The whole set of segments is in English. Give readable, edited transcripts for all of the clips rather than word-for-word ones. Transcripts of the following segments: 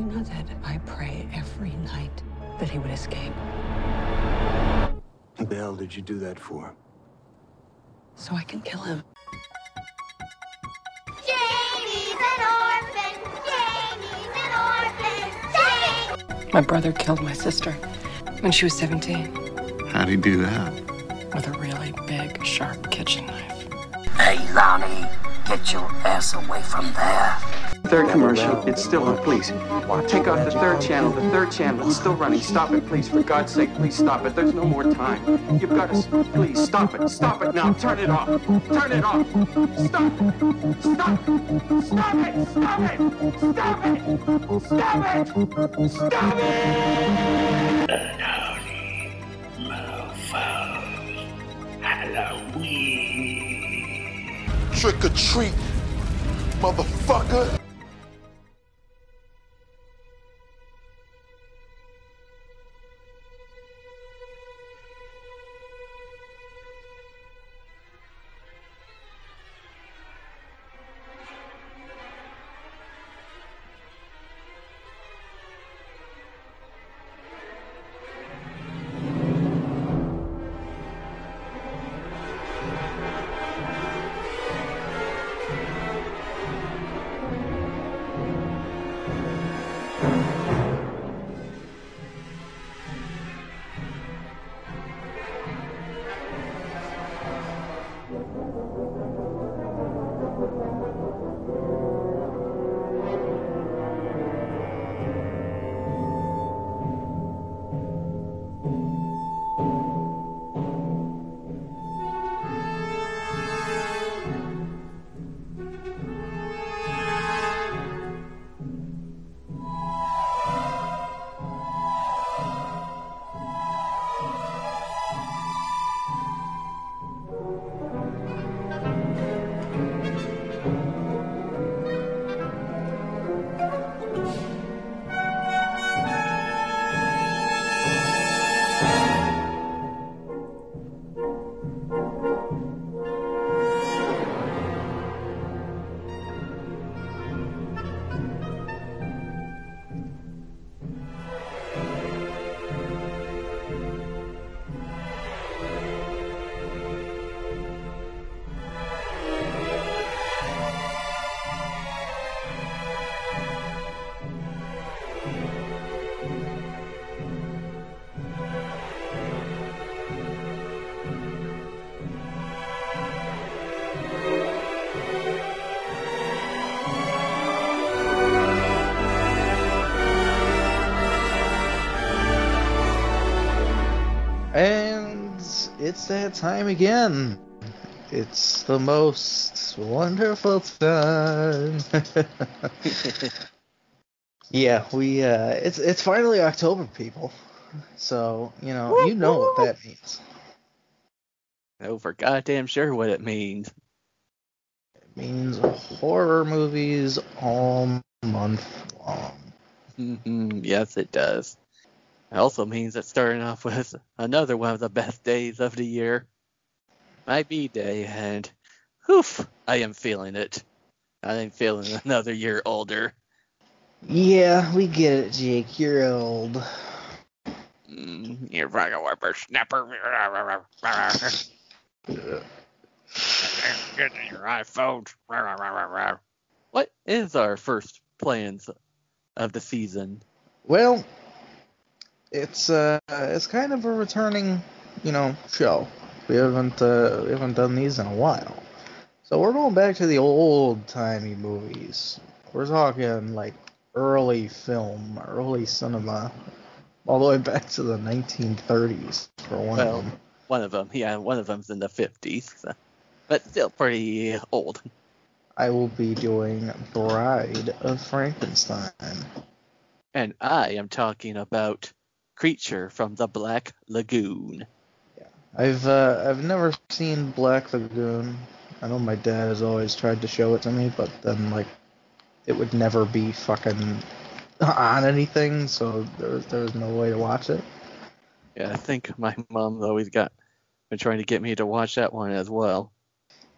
you know that I pray every night that he would escape? What the hell did you do that for? So I can kill him. Jamie's an orphan! Jamie's an orphan! Jamie! My brother killed my sister when she was 17. How'd he do that? With a really big, sharp kitchen knife. Hey, Lonnie, get your ass away from there. Third commercial, it's still on, please. Take off the third channel is still running. Stop it, please, for God's sake, please stop it. There's no more time. You've got to, please, stop it now. Turn it off, turn it off. Stop it, stop it, stop it, stop it, stop it, stop it, stop it. Unholy mofos, Halloween. Trick or treat, motherfucker. It's that time again. It's the most wonderful time. Yeah, we it's finally October, people. So, you know, you know what that means. Oh, for goddamn sure what it means. It means horror movies all month long. Mm-hmm. Yes, it does. It also means it's starting off with another one of the best days of the year, my B-Day, and oof, I am feeling it. I am feeling another year older. Yeah, we get it, Jake. You're old. You're fucking whippersnapper. Get your iPhones. What is our first plans of the season? Well, it's kind of a returning, you know, show. We haven't done these in a while, so we're going back to the old timey movies. We're talking like early film, early cinema, all the way back to the 1930s for one of them. One of them's in the 50s, so, but still pretty old. I will be doing Bride of Frankenstein, and I am talking about Creature from the Black Lagoon. Yeah, I've never seen Black Lagoon. I know my dad has always tried to show it to me, but then like it would never be fucking on anything, so there was no way to watch it. Yeah, I think my mom's always been trying to get me to watch that one as well.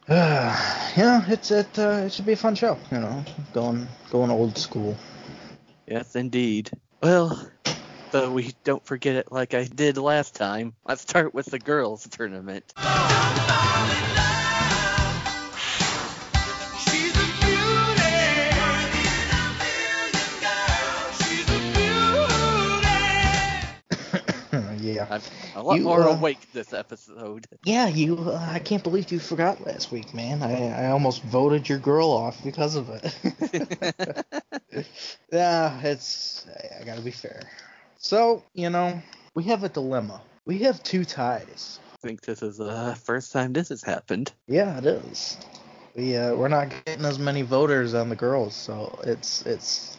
Yeah, it should be a fun show, you know, going old school. Yes, indeed. Well, so we don't forget it like I did last time, let's start with the girls' tournament. Yeah. I'm a lot more awake this episode. Yeah, I can't believe you forgot last week, man. I almost voted your girl off because of it. Yeah, I gotta be fair. So, we have a dilemma. We have two ties. I think this is the first time this has happened. Yeah, it is. We're not getting as many voters on the girls, so it's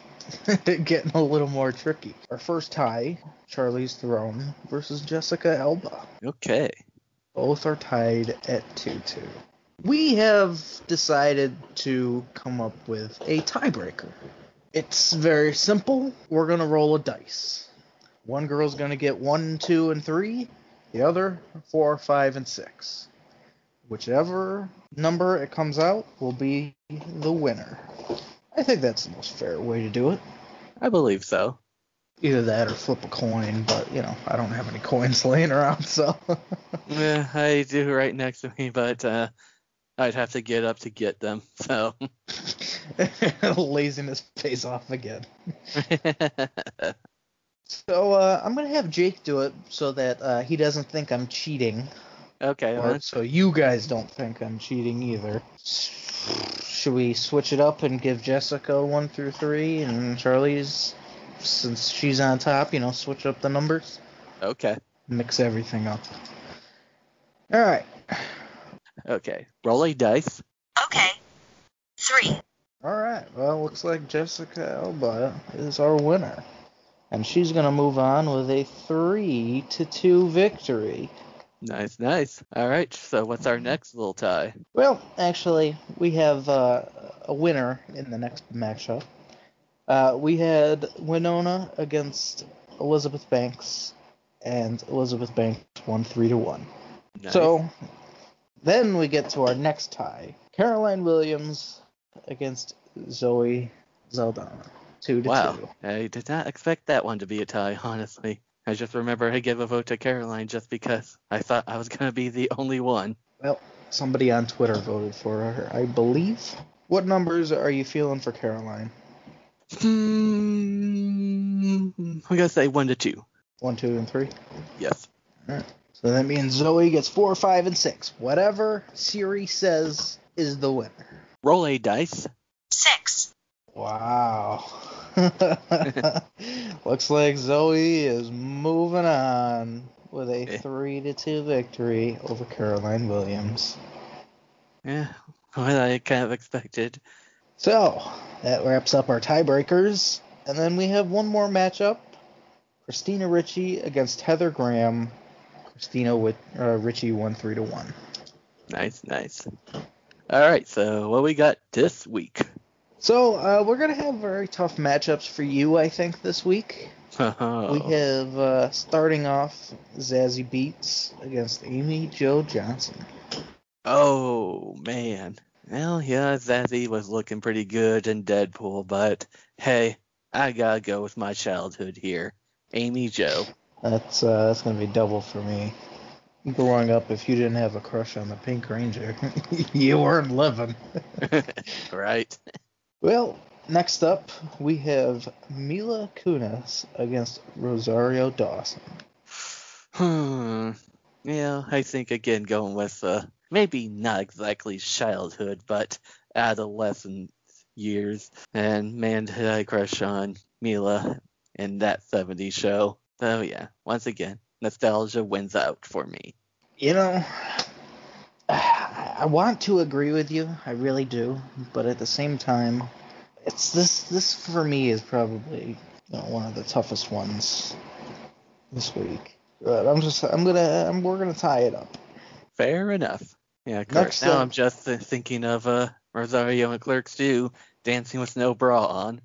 getting a little more tricky. Our first tie, Charlize Theron versus Jessica Alba. Okay. Both are tied at 2-2. We have decided to come up with a tiebreaker. It's very simple. We're going to roll a dice. One girl's going to get 1, 2, and 3. The other, 4, 5, and 6. Whichever number it comes out will be the winner. I think that's the most fair way to do it. I believe so. Either that or flip a coin, but, I don't have any coins laying around, so... Yeah, I do right next to me, but I'd have to get up to get them, so... Laziness pays off again. So I'm going to have Jake do it so that he doesn't think I'm cheating. Okay. So you guys don't think I'm cheating either. Should we switch it up and give Jessica 1 through 3 and Charlize, since she's on top, switch up the numbers? Okay. Mix everything up. All right. Okay. Roll a dice. Okay. 3. All right. Well, looks like Jessica Alba is our winner. And she's going to move on with a 3-2 victory. Nice, nice. All right, so what's our next little tie? Well, actually, we have a winner in the next matchup. We had Winona against Elizabeth Banks, and Elizabeth Banks won 3-1. Nice. So then we get to our next tie. Caroline Williams against Zoe Zaldana. 2-2. I did not expect that one to be a tie, honestly. I just remember I gave a vote to Caroline just because I thought I was going to be the only one. Well, somebody on Twitter voted for her, I believe. What numbers are you feeling for Caroline? I'm going to say 1-2. 1, 2, and 3? Yes. All right. So that means Zoe gets 4, 5, and 6. Whatever Siri says is the winner. Roll a dice. 6. Wow. Looks like Zoe is moving on with a 3-2 victory over Caroline Williams. Yeah, well, I kind of expected. So, that wraps up our tiebreakers. And then we have one more matchup. Christina Ricci against Heather Graham. Christina with Ricci won 3-1. Nice, nice. All right, so what we got this week? So, we're going to have very tough matchups for you, I think, this week. Oh. We have, starting off, Zazie Beats against Amy Jo Johnson. Oh, man. Well, yeah, Zazie was looking pretty good in Deadpool, but, hey, I got to go with my childhood here. Amy Jo. That's going to be double for me. Growing up, if you didn't have a crush on the Pink Ranger, you weren't living. Right. Well, next up, we have Mila Kunis against Rosario Dawson. Yeah, I think, again, going with maybe not exactly childhood, but adolescent years. And man, did I crush on Mila in that 70s show. So, yeah, once again, nostalgia wins out for me. I want to agree with you, I really do, but at the same time, it's this for me is probably one of the toughest ones this week. But we're gonna tie it up. Fair enough. Yeah, of course. Next up, I'm just thinking of Rosario and Clerks 2 dancing with no bra on.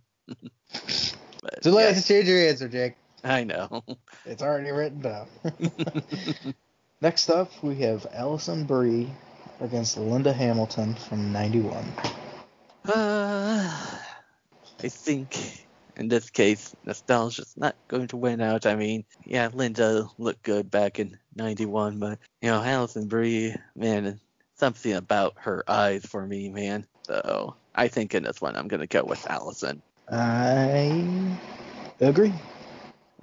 So let us change your answer, Jake. I know. It's already written down. Next up, we have Alison Brie against Linda Hamilton from '91. I think in this case, nostalgia's not going to win out. I mean, yeah, Linda looked good back in 91, but, you know, Alison Brie, man, something about her eyes for me, man. So I think in this one, I'm going to go with Alison. I agree.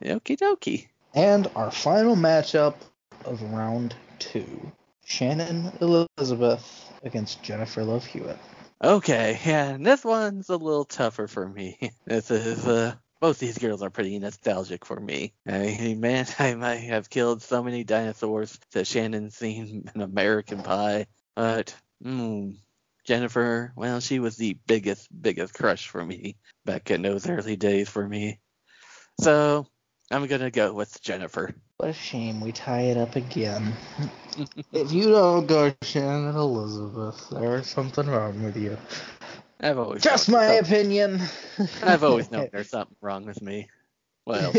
Okie dokie. And our final matchup of round two, Shannon Elizabeth against Jennifer Love Hewitt. Okay, yeah, this one's a little tougher for me. This is, both these girls are pretty nostalgic for me. I mean, man, I might have killed so many dinosaurs that Shannon's seen in American Pie. But, Jennifer, well, she was the biggest crush for me back in those early days for me. So, I'm gonna go with Jennifer. What a shame we tie it up again. If you don't go Shannon Elizabeth, there is something wrong with you. I've always just my opinion. I've always known there's something wrong with me. Well,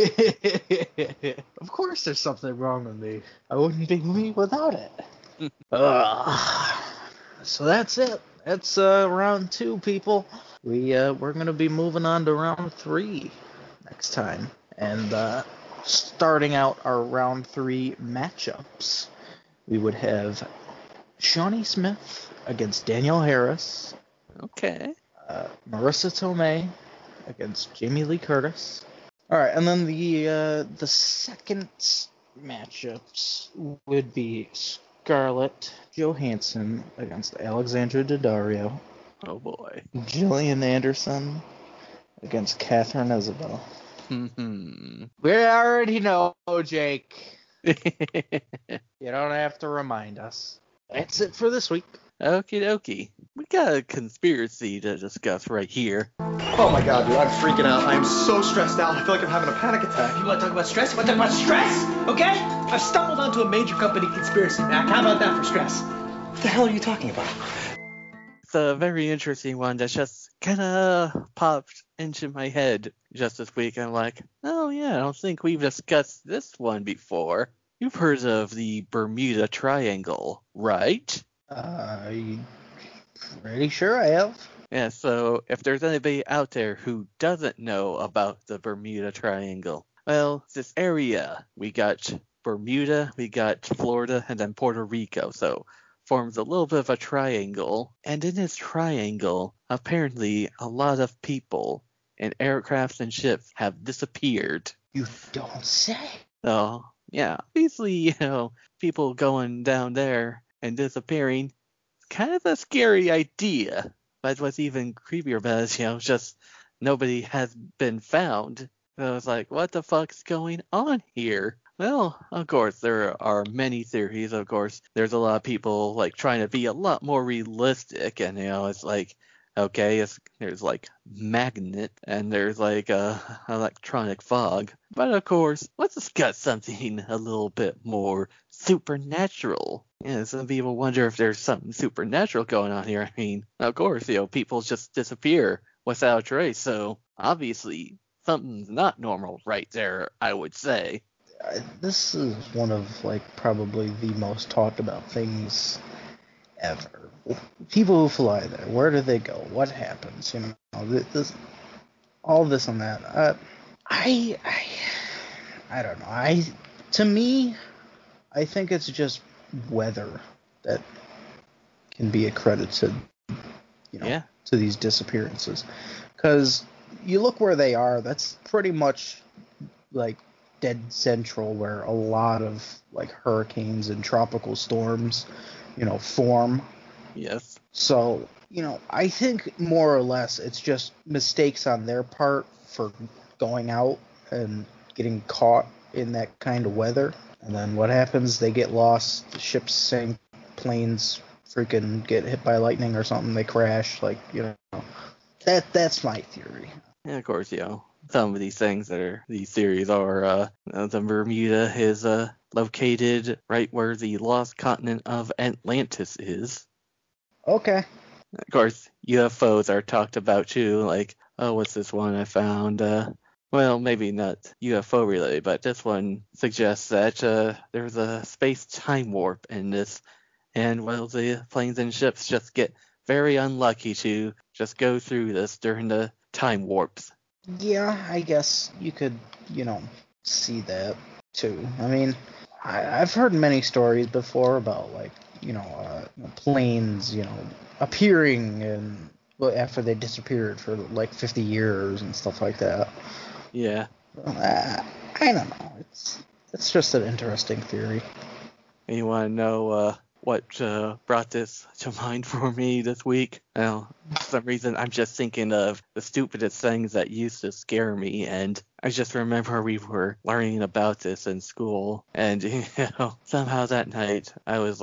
of course there's something wrong with me. I wouldn't be me without it. So that's it. That's round two, people. We're gonna be moving on to round three next time. And starting out our round three matchups, we would have Shawnee Smith against Danielle Harris. Okay. Marissa Tomei against Jamie Lee Curtis. All right, and then the second matchups would be Scarlett Johansson against Alexandra Daddario. Oh boy. Gillian Anderson against Catherine Isabelle. We already know, Jake. You don't have to remind us. That's it for this week. Okie dokie. We got a conspiracy to discuss right here. Oh my god, dude, I'm freaking out. I'm so stressed out. I feel like I'm having a panic attack. You want to talk about stress? You want to talk about stress? Okay? I've stumbled onto a major company conspiracy act. How about that for stress? What the hell are you talking about? It's a very interesting one that's just kind of popped into my head just this week. I'm like, oh yeah, I don't think we've discussed this one before. You've heard of the Bermuda Triangle, right? I'm pretty sure I have. Yeah, so if there's anybody out there who doesn't know about the Bermuda Triangle, well, this area, we got Bermuda, we got Florida, and then Puerto Rico, so forms a little bit of a triangle, and in this triangle, apparently a lot of people and aircrafts and ships have disappeared. You don't say. So, yeah, obviously, you know, people going down there and disappearing, kind of a scary idea. But what's even creepier about it, you know, just nobody has been found. So it's like, what the fuck's going on here? Well, of course, there are many theories. Of course, there's a lot of people, like, trying to be a lot more realistic. And, you know, it's like, okay, there's, like, magnet and there's, like, electronic fog. But, of course, let's discuss something a little bit more supernatural. Yeah, some people wonder if there's something supernatural going on here. I mean, of course, you know, people just disappear without trace. So, obviously, something's not normal right there, I would say. This is one of, like, probably the most talked about things ever. People who fly there, where do they go? What happens? You know, this, all this and that. I don't know. To me, I think it's just weather that can be accredited, you know, to these disappearances. Because you look where they are, that's pretty much, like, dead central where a lot of like hurricanes and tropical storms, you know, form. Yes. So, you know, I think more or less it's just mistakes on their part for going out and getting caught in that kind of weather. And then what happens? They get lost, the ships sink, planes freaking get hit by lightning or something, they crash, like, you know. That's my theory. Yeah, of course, you know. Some of these things that are, these theories are, the Bermuda is located right where the lost continent of Atlantis is. Okay. Of course, UFOs are talked about too, like, oh, what's this one I found? Well, maybe not UFO related, but this one suggests that there's a space-time warp in this, and, well, the planes and ships just get very unlucky to just go through this during the time warps. Yeah, I guess you could, see that too. I mean, I've heard many stories before about, planes, appearing and after they disappeared for, 50 years and stuff like that. Yeah. I don't know. It's just an interesting theory. And you want to know what brought this to mind for me this week? Well, for some reason, I'm just thinking of the stupidest things that used to scare me. And I just remember we were learning about this in school. And, somehow that night I was,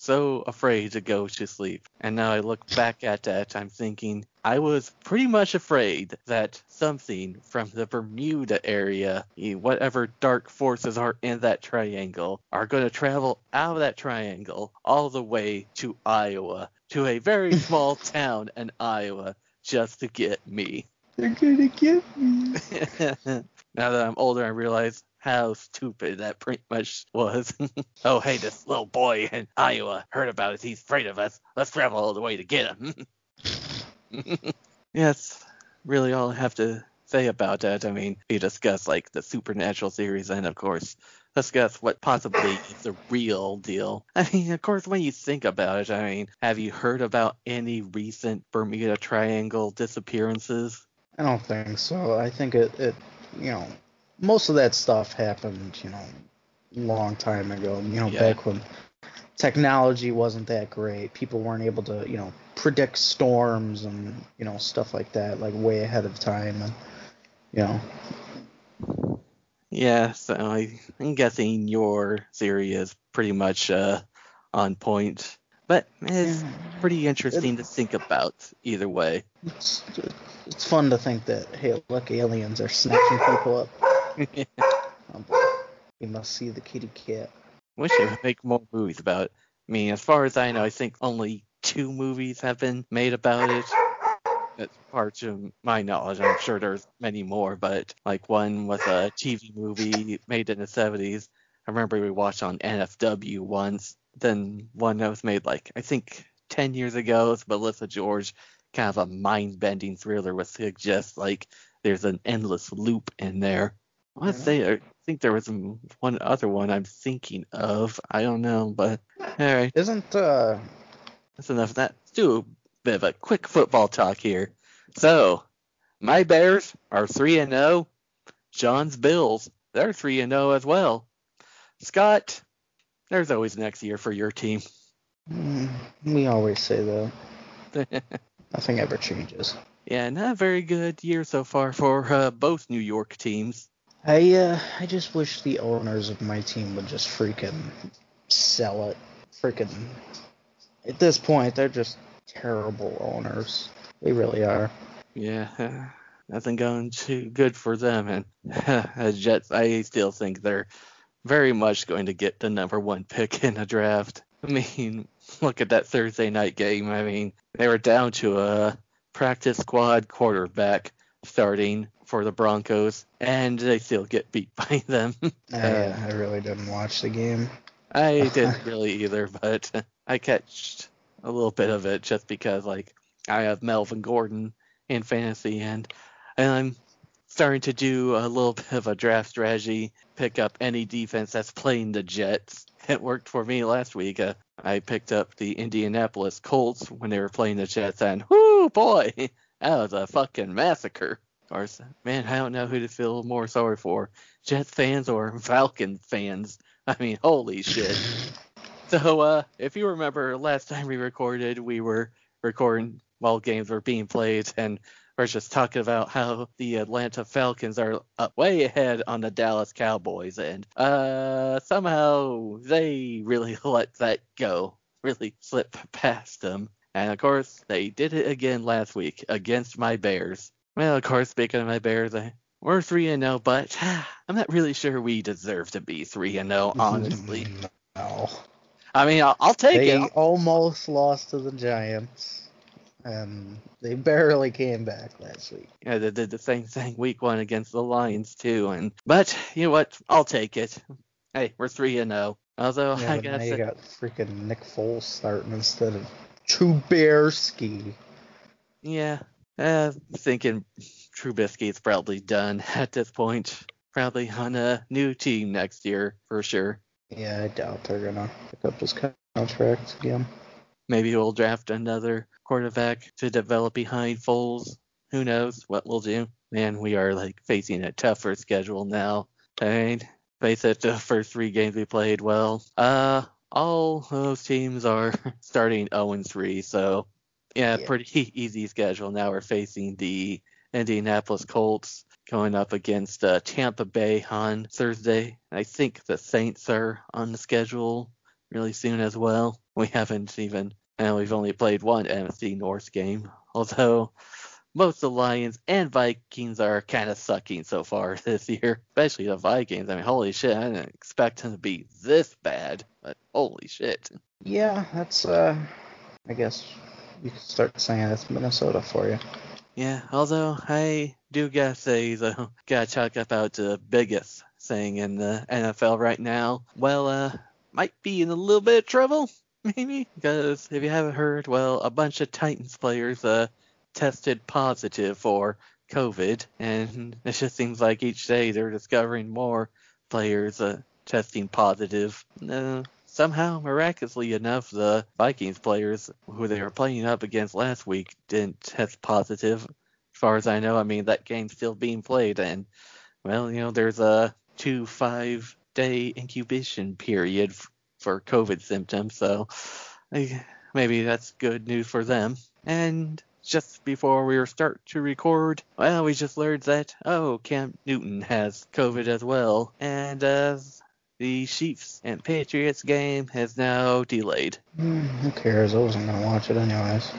so afraid to go to sleep. And now I look back at that, I'm thinking I was pretty much afraid that something from the Bermuda area, whatever dark forces are in that triangle, are going to travel out of that triangle all the way to Iowa, to a very small town in Iowa, just to get me. They're going to get me. Now that I'm older, I realize how stupid that pretty much was. Oh, hey, this little boy in Iowa heard about us. He's afraid of us. Let's travel all the way to get him. Yes, really all I have to say about that. I mean, we discussed the supernatural series and, of course, discuss what possibly is the real deal. I mean, of course, when you think about it, have you heard about any recent Bermuda Triangle disappearances? I don't think so. I think it most of that stuff happened, long time ago, back when technology wasn't that great. People weren't able to, predict storms and, stuff like that, way ahead of time. And, Yeah, so I'm guessing your theory is pretty much on point. But it's pretty interesting to think about either way. It's fun to think that, hey, look, aliens are snatching people up. Yeah. You must see the kitty cat. Wish they would make more movies about it. I mean, as far as I know, I think only 2 movies have been made about it. That's part of my knowledge. I'm sure there's many more, but one was a TV movie made in the 70s. I remember we watched on NFW once. Then one that was made 10 years ago with Melissa George, kind of a mind-bending thriller which suggests there's an endless loop in there. I think there was one other one I'm thinking of. I don't know, but all right. That's enough of that. Let's do a bit of a quick football talk here. So, my Bears are 3-0. John's Bills, they're 3-0 as well. Scott, there's always next year for your team. We always say that. Nothing ever changes. Yeah, not a very good year so far for both New York teams. I just wish the owners of my team would just freaking sell it. Freaking, at this point, they're just terrible owners. They really are. Yeah, nothing going too good for them. And as Jets, I still think they're very much going to get the number 1 pick in the draft. I mean, look at that Thursday night game. I mean, they were down to a practice squad quarterback starting for the Broncos, and they still get beat by them. I really didn't watch the game. I didn't really either, but I catched a little bit of it just because, I have Melvin Gordon in fantasy, and I'm starting to do a little bit of a draft strategy, pick up any defense that's playing the Jets. It worked for me last week. I picked up the Indianapolis Colts when they were playing the Jets, and whoo, boy, that was a fucking massacre. Of course, man, I don't know who to feel more sorry for, Jets fans or Falcon fans. I mean, holy shit. So, if you remember, last time we were recording while games were being played, and we're just talking about how the Atlanta Falcons are way ahead on the Dallas Cowboys, and somehow they really let that go, really slip past them. And, of course, they did it again last week against my Bears. Well, of course, speaking of my Bears, we're 3-0, but I'm not really sure we deserve to be 3-0, honestly. No. I mean, I'll take it. They almost lost to the Giants. They barely came back last week. Yeah, they did the same thing week 1 against the Lions too. But you know what? I'll take it. Hey, we're 3-0. Although I guess now you got freaking Nick Foles starting instead of Trubisky. Yeah, thinking Trubisky's probably done at this point. Probably on a new team next year, for sure. Yeah, I doubt they're going to pick up his contract again. Maybe we'll draft another quarterback to develop behind Foles. Who knows what we'll do? Man, we are facing a tougher schedule now. I mean, face it, the first three games we played well. All those teams are starting 0-3, so yeah, pretty easy schedule. Now we're facing the Indianapolis Colts, going up against Tampa Bay on Thursday. I think the Saints are on the schedule really soon as well. We've only played one NFC North game, although most of the Lions and Vikings are kind of sucking so far this year, especially the Vikings. I mean, holy shit, I didn't expect them to be this bad, but holy shit. Yeah, that's, I guess you could start saying that's Minnesota for you. Yeah, although I do gotta say, though, gotta talk about the biggest thing in the NFL right now. Well, might be in a little bit of trouble, maybe, because if you haven't heard, well, a bunch of Titans players, tested positive for COVID, and it just seems like each day they're discovering more players testing positive. Somehow, miraculously enough, the Vikings players who they were playing up against last week didn't test positive. As far as I know, I mean, that game's still being played, and, well, you know, there's a 2-5-day incubation period for COVID symptoms, so maybe that's good news for them. And just before we start to record, well, we just learned that, Cam Newton has COVID as well. And the Chiefs and Patriots game is now delayed. Who cares? I wasn't going to watch it anyways.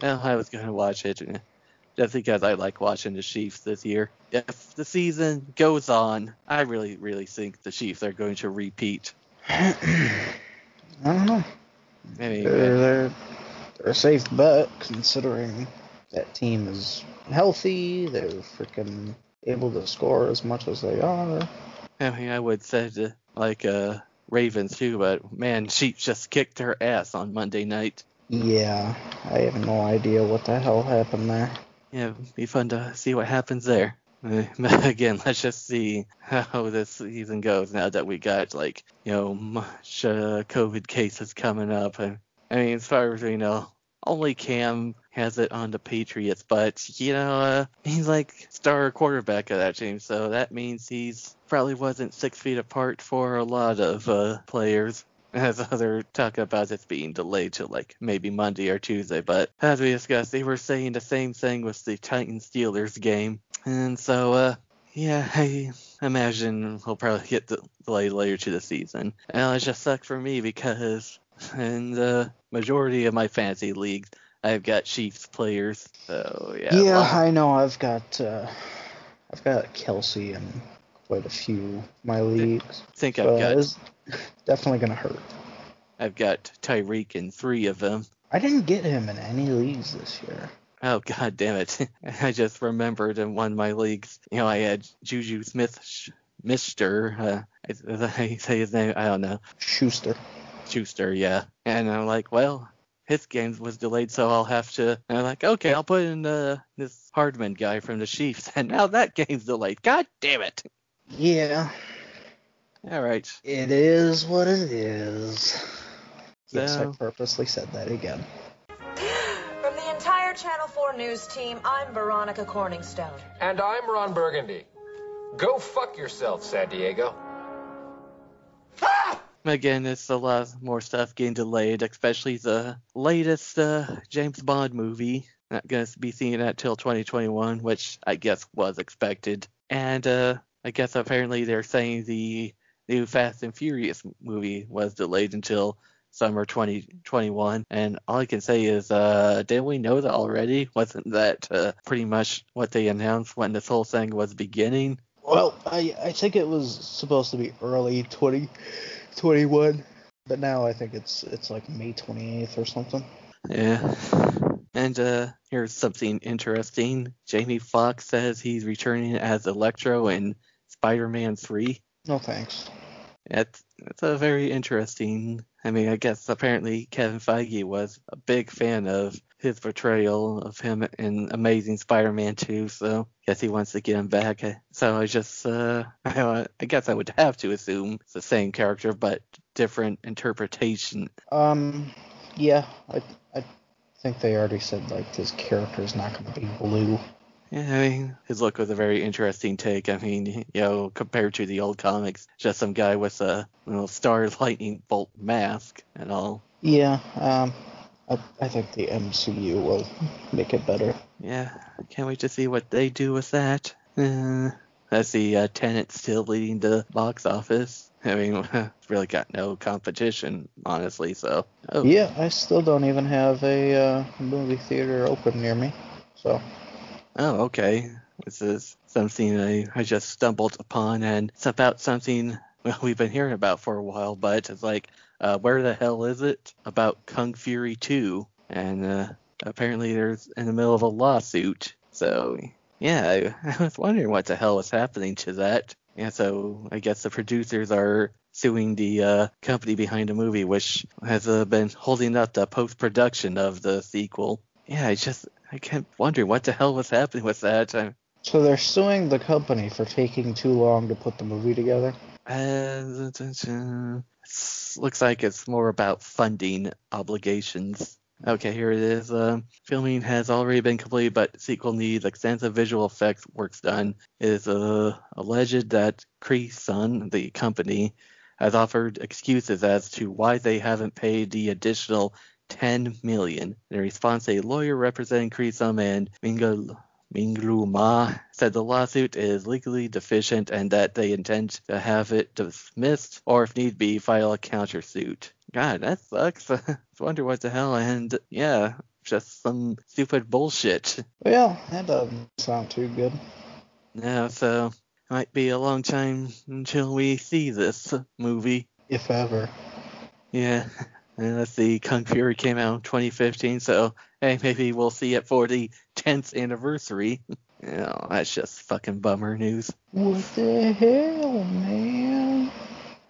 Well, I was going to watch it just because I like watching the Chiefs this year. If the season goes on, I really, really think the Chiefs are going to repeat. I don't know. Maybe they're a safe bet, considering that team is healthy. They're freaking able to score as much as they are. I mean, I would say Ravens too, but man, Chiefs just kicked her ass on Monday night. Yeah, I have no idea what the hell happened there. Yeah, it'd be fun to see what happens there. Again, let's just see how this season goes now that we got much COVID cases coming up. I mean, as far as we know, only Cam has it on the Patriots, but, he's star quarterback of that team, so that means he's probably wasn't 6 feet apart for a lot of players, as they're talking about this being delayed to maybe Monday or Tuesday, but as we discussed, they were saying the same thing with the Titans-Steelers game, and so, I imagine he'll probably get delayed later to the season, and it just sucks for me because in the majority of my fantasy leagues, I've got Chiefs players, so yeah. Yeah, I know. I've got Kelsey in quite a few of my leagues. I think so I've got. It's definitely gonna hurt. I've got Tyreek in three of them. I didn't get him in any leagues this year. Oh, god damn it! I just remembered in one of my leagues, I had Juju Smith-Schuster. I say his name. I don't know. Schuster, yeah. And I'm like, well, his game was delayed, so I'll have to. And I'm like, okay, I'll put in this Hardman guy from the Chiefs, and now that game's delayed. God damn it! Yeah. All right. It is what it is. So, yes, I purposely said that again. From the entire Channel 4 News team, I'm Veronica Corningstone. And I'm Ron Burgundy. Go fuck yourself, San Diego. Ah! Again, it's a lot more stuff getting delayed, especially the latest James Bond movie. Not going to be seeing that till 2021, which I guess was expected. And I guess apparently they're saying the new Fast and Furious movie was delayed until summer 2021. And all I can say is, didn't we know that already? Wasn't that pretty much what they announced when this whole thing was beginning? Well, I think it was supposed to be early 2021, but now I think it's May 28th or something. Yeah. And here's something interesting. Jamie Foxx says he's returning as Electro in Spider-Man 3. No thanks. It's a very interesting. I mean, I guess apparently Kevin Feige was a big fan of his portrayal of him in Amazing Spider-Man 2, so I guess he wants to get him back. So I just, I guess I would have to assume it's the same character, but different interpretation. Yeah, I think they already said, like, this character's not going to be blue. Yeah, I mean, his look was a very interesting take. I mean, you know, compared to the old comics, just some guy with a little star lightning bolt mask and all. Yeah, I think the MCU will make it better. Yeah, can't wait to see what they do with that. I see Tenet still leading the box office. I mean, it's really got no competition, honestly, so... Oh. Yeah, I still don't even have a movie theater open near me, so... Oh, okay. This is something I just stumbled upon, and it's about something we've been hearing about for a while, but it's like, where the hell is it? About Kung Fury 2, and apparently there's in the middle of a lawsuit. So, yeah, I was wondering what the hell was happening to that. And so I guess the producers are suing the company behind the movie, which has been holding up the post-production of the sequel. Yeah, I kept wondering what the hell was happening with that. So they're suing the company for taking too long to put the movie together? Looks like it's more about funding obligations. Okay, here it is. Filming has already been completed, but sequel needs extensive visual effects works done. It is alleged that Cree-Sun, the company, has offered excuses as to why they haven't paid the additional $10 million. In response, a lawyer representing Cree-Sun and Minglu Ma said the lawsuit is legally deficient and that they intend to have it dismissed or, if need be, file a countersuit. God, that sucks. I wonder what the hell. And yeah, just some stupid bullshit. Well, that doesn't sound too good. No, so it might be a long time until we see this movie, if ever. Yeah. And let's see, Kung Fury came out in 2015, so hey, maybe we'll see it for the 10th anniversary. You know, that's just fucking bummer news. What the hell, man?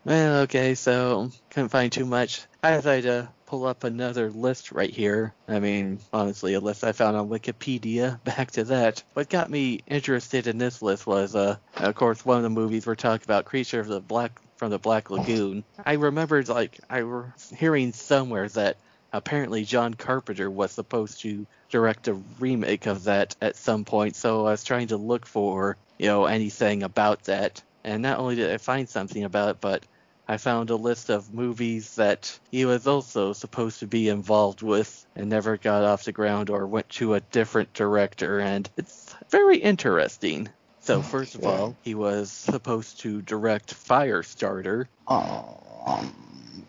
Well, okay, so couldn't find too much. I decided to pull up another list right here. I mean, honestly, a list I found on Wikipedia. Back to that. What got me interested in this list was, of course, one of the movies we're talking about, Creature of the Black... from the Black Lagoon. I remembered, I was hearing somewhere that apparently John Carpenter was supposed to direct a remake of that at some point, so I was trying to look for, you know, anything about that. And not only did I find something about it, but I found a list of movies that he was also supposed to be involved with and never got off the ground or went to a different director, and it's very interesting. So, first of all, he was supposed to direct Firestarter.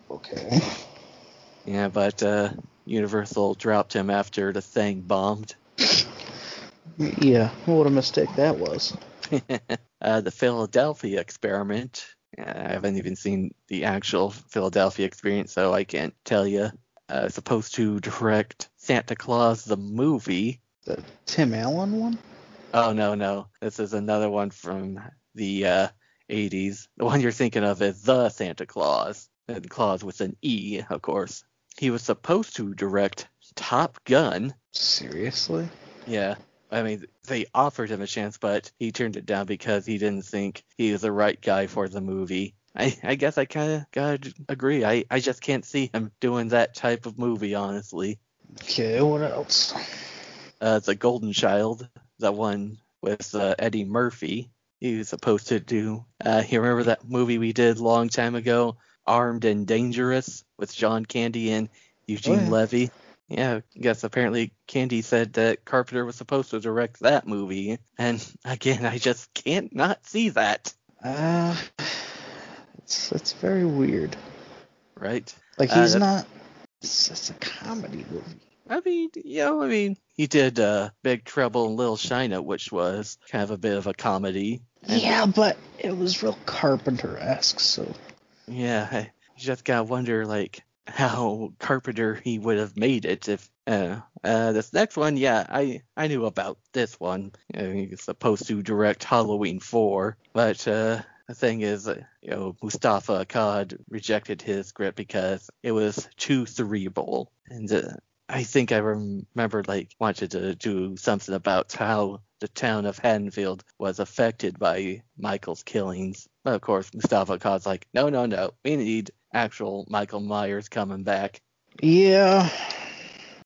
Okay. Yeah, but Universal dropped him after the thing bombed. Yeah, what a mistake that was. The Philadelphia Experiment. I haven't even seen the actual Philadelphia Experience, so I can't tell you. Supposed to direct Santa Claus the Movie. The Tim Allen one? Oh, no. This is another one from the 80s. The one you're thinking of is The Santa Claus. And Claus with an E, of course. He was supposed to direct Top Gun. Seriously? Yeah. I mean, they offered him a chance, but he turned it down because he didn't think he was the right guy for the movie. I guess I kind of gotta agree. I just can't see him doing that type of movie, honestly. Okay, what else? The Golden Child. The one with Eddie Murphy. He was supposed to do... you remember that movie we did a long time ago? Armed and Dangerous with John Candy and Eugene Levy. Yeah, I guess apparently Candy said that Carpenter was supposed to direct that movie. And again, I just can't not see that. It's very weird. Right? Like, he's not... It's just a comedy movie. I mean, he did Big Trouble in Little China, which was kind of a bit of a comedy. Yeah, but it was real Carpenter-esque, so... Yeah, I just gotta wonder, how Carpenter he would have made it if... this next one, yeah, I knew about this one. He was supposed to direct Halloween 4, but The thing is, you know, Mustafa Akkad rejected his script because it was too cerebral. And I think I remember, like, wanted to do something about how the town of Haddonfield was affected by Michael's killings. But, of course, Mustafa Akkad's like, no, we need actual Michael Myers coming back. Yeah,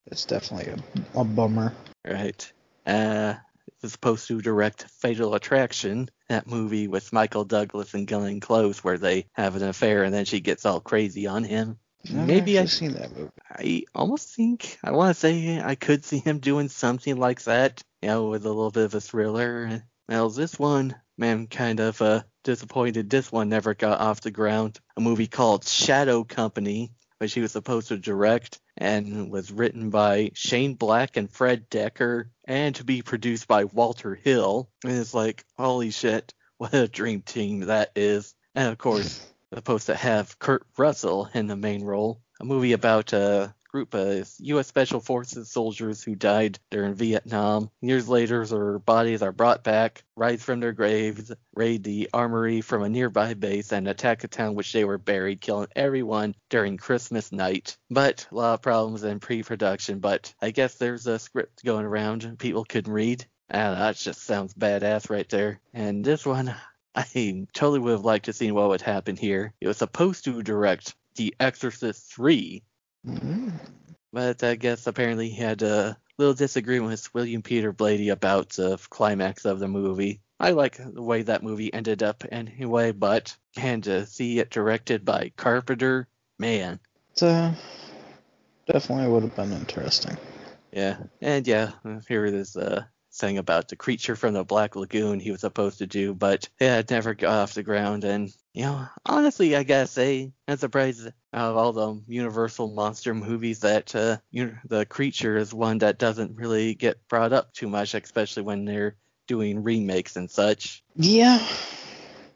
it's definitely a bummer. Right. Was supposed to direct Fatal Attraction, that movie with Michael Douglas and Glenn Close where they have an affair and then she gets all crazy on him. Maybe I've seen that movie. I almost think I want to say I could see him doing something like that, you know, with a little bit of a thriller. Well, this one, man, kind of disappointed. This one never got off the ground. A movie called Shadow Company, which he was supposed to direct and was written by Shane Black and Fred Decker and to be produced by Walter Hill. And it's like, holy shit, what a dream team that is. And of course, supposed to have Kurt Russell in the main role. A movie about a group of U.S. Special Forces soldiers who died during Vietnam. Years later, their bodies are brought back, rise from their graves, raid the armory from a nearby base, and attack a town which they were buried, killing everyone during Christmas night. But a lot of problems in pre-production, but I guess there's a script going around people couldn't read. I don't know, that just sounds badass right there. And this one, I totally would have liked to see what would happen here. It was supposed to direct The Exorcist 3, but I guess apparently he had a little disagreement with William Peter Blatty about the climax of the movie. I like the way that movie ended up anyway, but and to see it directed by Carpenter, man. It definitely would have been interesting. Yeah, and yeah, here it is. Thing about The Creature from the Black Lagoon he was supposed to do, but yeah, it never got off the ground. And, you know, honestly, I gotta say, I'm surprised out of all the Universal monster movies that the Creature is one that doesn't really get brought up too much, especially when they're doing remakes and such. Yeah.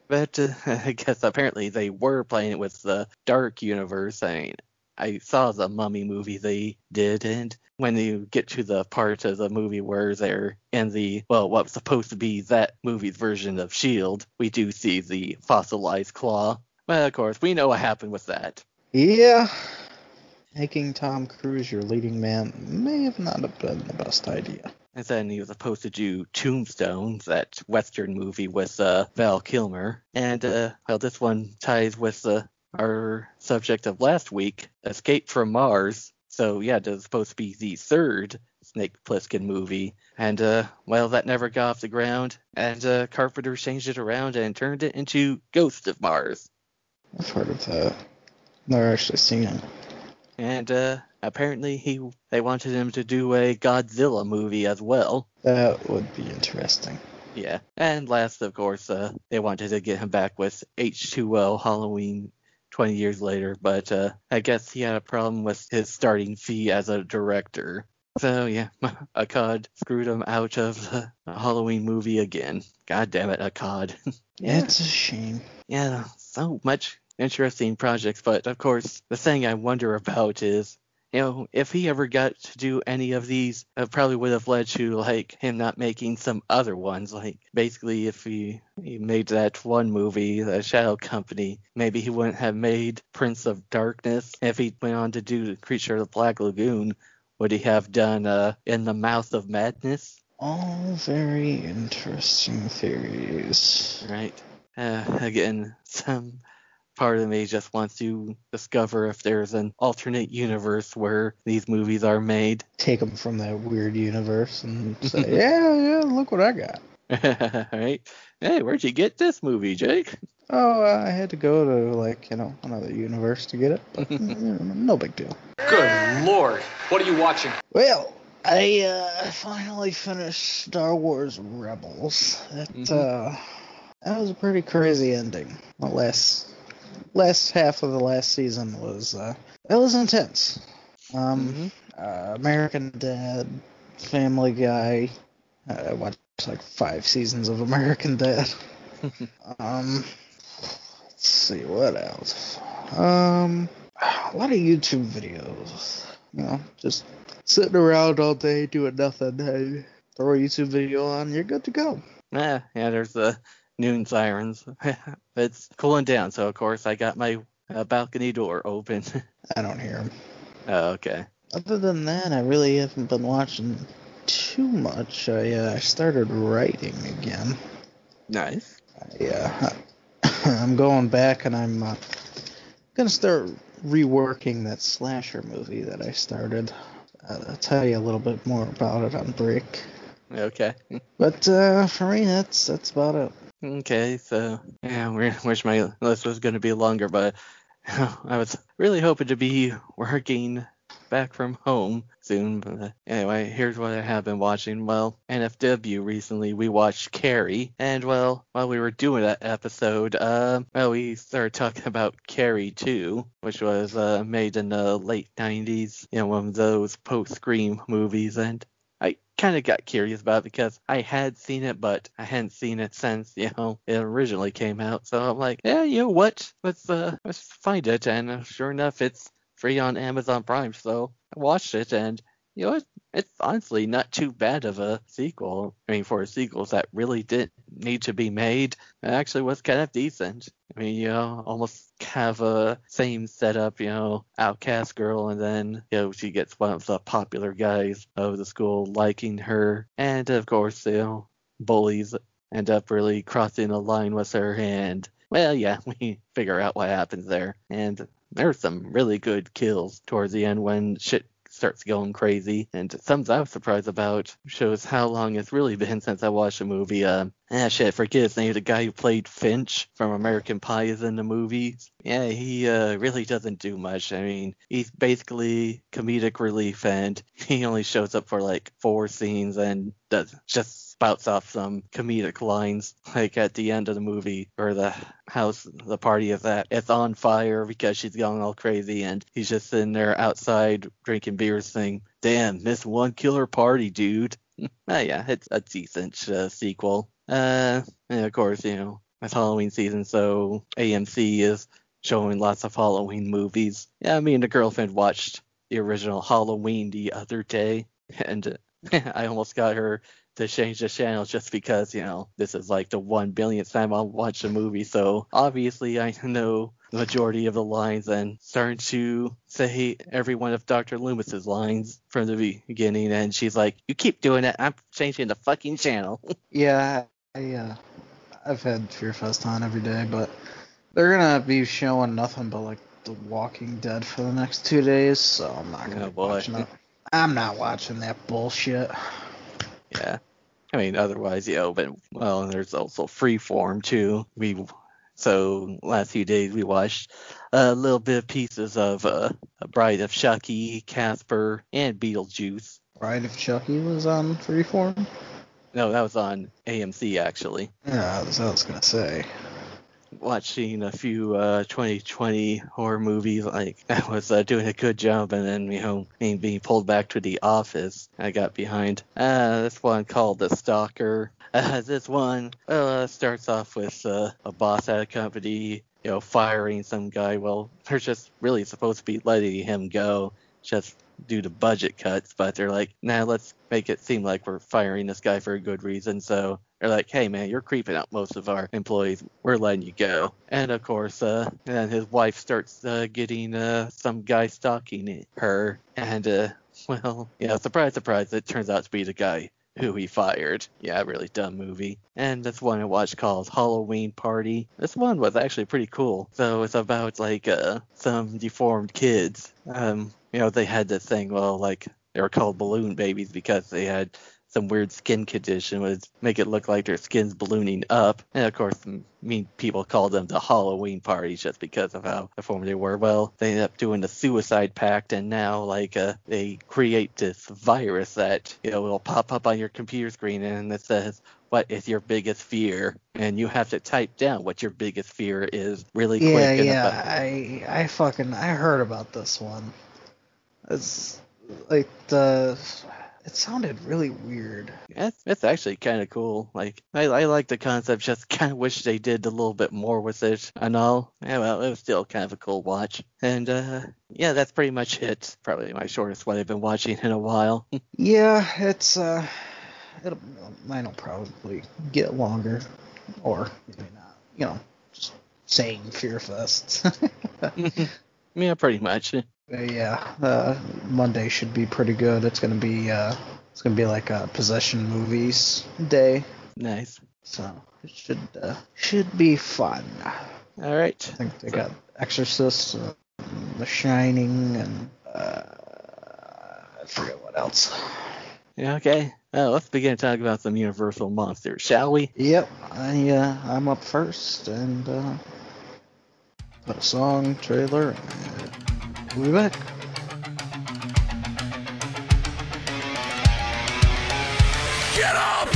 But I guess apparently they were playing it with the Dark Universe. I mean, I saw the Mummy movie they did, and when you get to the part of the movie where they're in the, well, what was supposed to be that movie's version of S.H.I.E.L.D., we do see the fossilized claw. Well, of course, we know what happened with that. Yeah. Making Tom Cruise your leading man may have not have been the best idea. And then he was supposed to do Tombstone, that Western movie with Val Kilmer. And, well, this one ties with our subject of last week, Escape from Mars. So, yeah, it was supposed to be the third Snake Plissken movie. And, well, that never got off the ground. And Carpenter changed it around and turned it into Ghost of Mars. I've heard of that. Never actually seen it. And apparently they wanted him to do a Godzilla movie as well. That would be interesting. Yeah. And last, of course, they wanted to get him back with H2O Halloween 20 years later, but I guess he had a problem with his starting fee as a director. So, yeah, Akkad screwed him out of the Halloween movie again. God damn it, Akkad. Yeah, it's a shame. Yeah, so much interesting projects, but of course, the thing I wonder about is, you know, if he ever got to do any of these, it probably would have led to, like, him not making some other ones. Like, basically, if he made that one movie, The Shadow Company, maybe he wouldn't have made Prince of Darkness. If he went on to do Creature of the Black Lagoon, would he have done In the Mouth of Madness? All very interesting theories. Right. Again, some part of me just wants to discover if there's an alternate universe where these movies are made. Take them from that weird universe and say, yeah, look what I got. Right? Hey, where'd you get this movie, Jake? Oh, I had to go to, like, you know, another universe to get it. But no big deal. Good Lord. What are you watching? Well, I finally finished Star Wars Rebels. That was a pretty crazy ending. The last half of the last season was intense. American Dad, Family Guy. I watched like 5 seasons of American Dad. Let's see what else. A lot of YouTube videos. You know, just sitting around all day doing nothing. Hey, throw a YouTube video on, you're good to go. Yeah, there's noon sirens. It's cooling down, so of course I got my balcony door open. I don't hear them. Oh, okay. Other than that, I really haven't been watching too much. I started writing again. Nice. Yeah. I'm going back and I'm going to start reworking that slasher movie that I started. I'll tell you a little bit more about it on break. Okay. But for me, that's about it. Okay, so yeah, I wish my list was going to be longer, but I was really hoping to be working back from home soon. But anyway, here's what I have been watching. Well, NFW recently, we watched Carrie, and well, while we were doing that episode, we started talking about Carrie 2, which was made in the late 90s, you know, one of those post-Scream movies, and I kind of got curious about it because I had seen it, but I hadn't seen it since, you know, it originally came out. So I'm like, yeah, you know what? Let's find it. And sure enough, it's free on Amazon Prime. So I watched it, and you know, it's honestly not too bad of a sequel. I mean, for a sequel that really didn't need to be made, it actually was kind of decent. I mean, you know, almost kind of a same setup, you know, outcast girl, and then, you know, she gets one of the popular guys of the school liking her. And, of course, you know, bullies end up really crossing a line with her, and, well, yeah, we figure out what happens there. And there's some really good kills towards the end when shit starts going crazy, and something I was surprised about shows how long it's really been since I watched a movie. I forget his name. The guy who played Finch from American Pie is in the movie. Yeah, he really doesn't do much. I mean, he's basically comedic relief, and he only shows up for like 4 scenes and just spouts off some comedic lines, like at the end of the movie, or the house, the party is that it's on fire because she's going all crazy, and he's just sitting there outside drinking beers saying, damn, this one killer party, dude. Oh yeah, it's a decent sequel. And of course, you know, it's Halloween season, so AMC is showing lots of Halloween movies. Yeah, me and the girlfriend watched the original Halloween the other day, and I almost got her to change the channel just because, you know, this is like the 1 billionth time I'll watch a movie, so obviously I know the majority of the lines and starting to say every one of Dr. Loomis's lines from the beginning, and she's like, you keep doing it, I'm changing the fucking channel. Yeah, I've had Fearfest on every day, but they're gonna be showing nothing but like The Walking Dead for the next 2 days, so I'm not gonna be watching that. I'm not watching that bullshit. Yeah. I mean, otherwise, you know, but, well, and there's also Freeform, too. So, last few days, we watched a little bit of pieces of Bride of Chucky, Casper, and Beetlejuice. Bride of Chucky was on Freeform? No, that was on AMC, actually. Yeah, that's what I was going to say. Watching a few 2020 horror movies, like I was doing a good job, and then, you know, being pulled back to The Office, I got behind this one called The Stalker. This one starts off with a boss at a company, you know, firing some guy. Well, they're just really supposed to be letting him go just due to budget cuts, but they're like, nah, let's make it seem like we're firing this guy for a good reason. So they're like, hey, man, you're creeping out most of our employees. We're letting you go. And, of course, then his wife starts getting some guy stalking her. And, well, yeah, surprise, surprise, it turns out to be the guy who he fired. Yeah, really dumb movie. And this one I watched called Halloween Party. This one was actually pretty cool. So it's about, like, some deformed kids. You know, they had this thing, well, like, they were called balloon babies because they had some weird skin condition would make it look like their skin's ballooning up. And of course, mean people called them the Halloween Party just because of how deformed they were. Well, they ended up doing the suicide pact, and now, like, they create this virus that, you know, will pop up on your computer screen, and it says, what is your biggest fear? And you have to type down what your biggest fear is really quick. I heard about this one. It's like it sounded really weird. It's actually kind of cool. Like, I like the concept, just kind of wish they did a little bit more with it and all. Yeah, well, it was still kind of a cool watch. And, yeah, that's pretty much it. Probably my shortest one I've been watching in a while. Yeah, mine'll probably get longer. or maybe not. You know, just saying Fear Fest. Yeah, pretty much. Yeah, Monday should be pretty good. It's gonna be like a possession movies day. Nice. So it should be fun. All right. I think they got Exorcist, The Shining, and I forget what else. Yeah, okay. Let's begin to talk about some Universal monsters, shall we? Yep. I'm up first, and put a song, trailer, and we'll be back. Get up!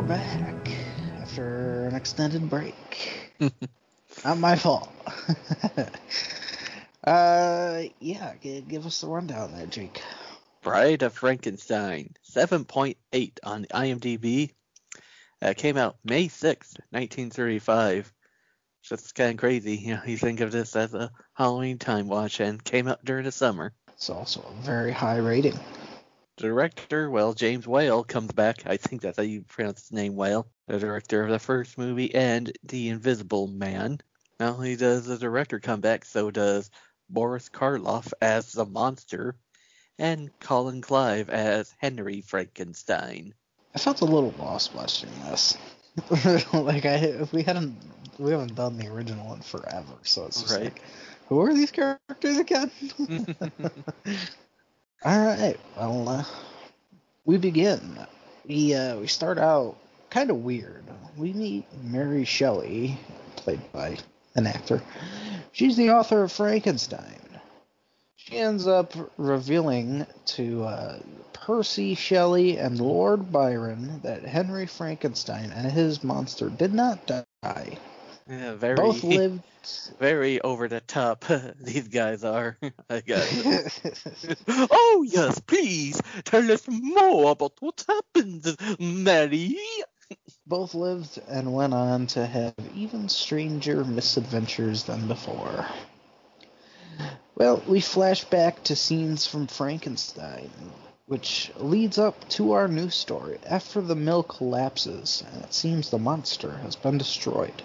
we're back after an extended break. Not my fault. Yeah, give us the rundown there, Jake. Bride of Frankenstein, 7.8 on IMDb. Came out May 6th, 1935. So it's kind of crazy. You know, you think of this as a Halloween time watch and came out during the summer. It's also a very high rating. Director, well, James Whale comes back. I think that's how you pronounce his name, Whale. The director of the first movie and The Invisible Man. Not only does the director come back, so does Boris Karloff as the monster and Colin Clive as Henry Frankenstein. I felt a little lost watching this. Like, we haven't done the original one forever, so it's just right. Like, who are these characters again? All right, well, we begin. We start out kind of weird. We meet Mary Shelley, played by an actor. She's the author of Frankenstein. She ends up revealing to Percy Shelley and Lord Byron that Henry Frankenstein and his monster did not die. Yeah, both lived. Very over the top, these guys are. I guess. Oh, yes, please tell us more about what happened, Mary. Both lived and went on to have even stranger misadventures than before. Well, we flash back to scenes from Frankenstein, which leads up to our new story. After the mill collapses, and it seems the monster has been destroyed,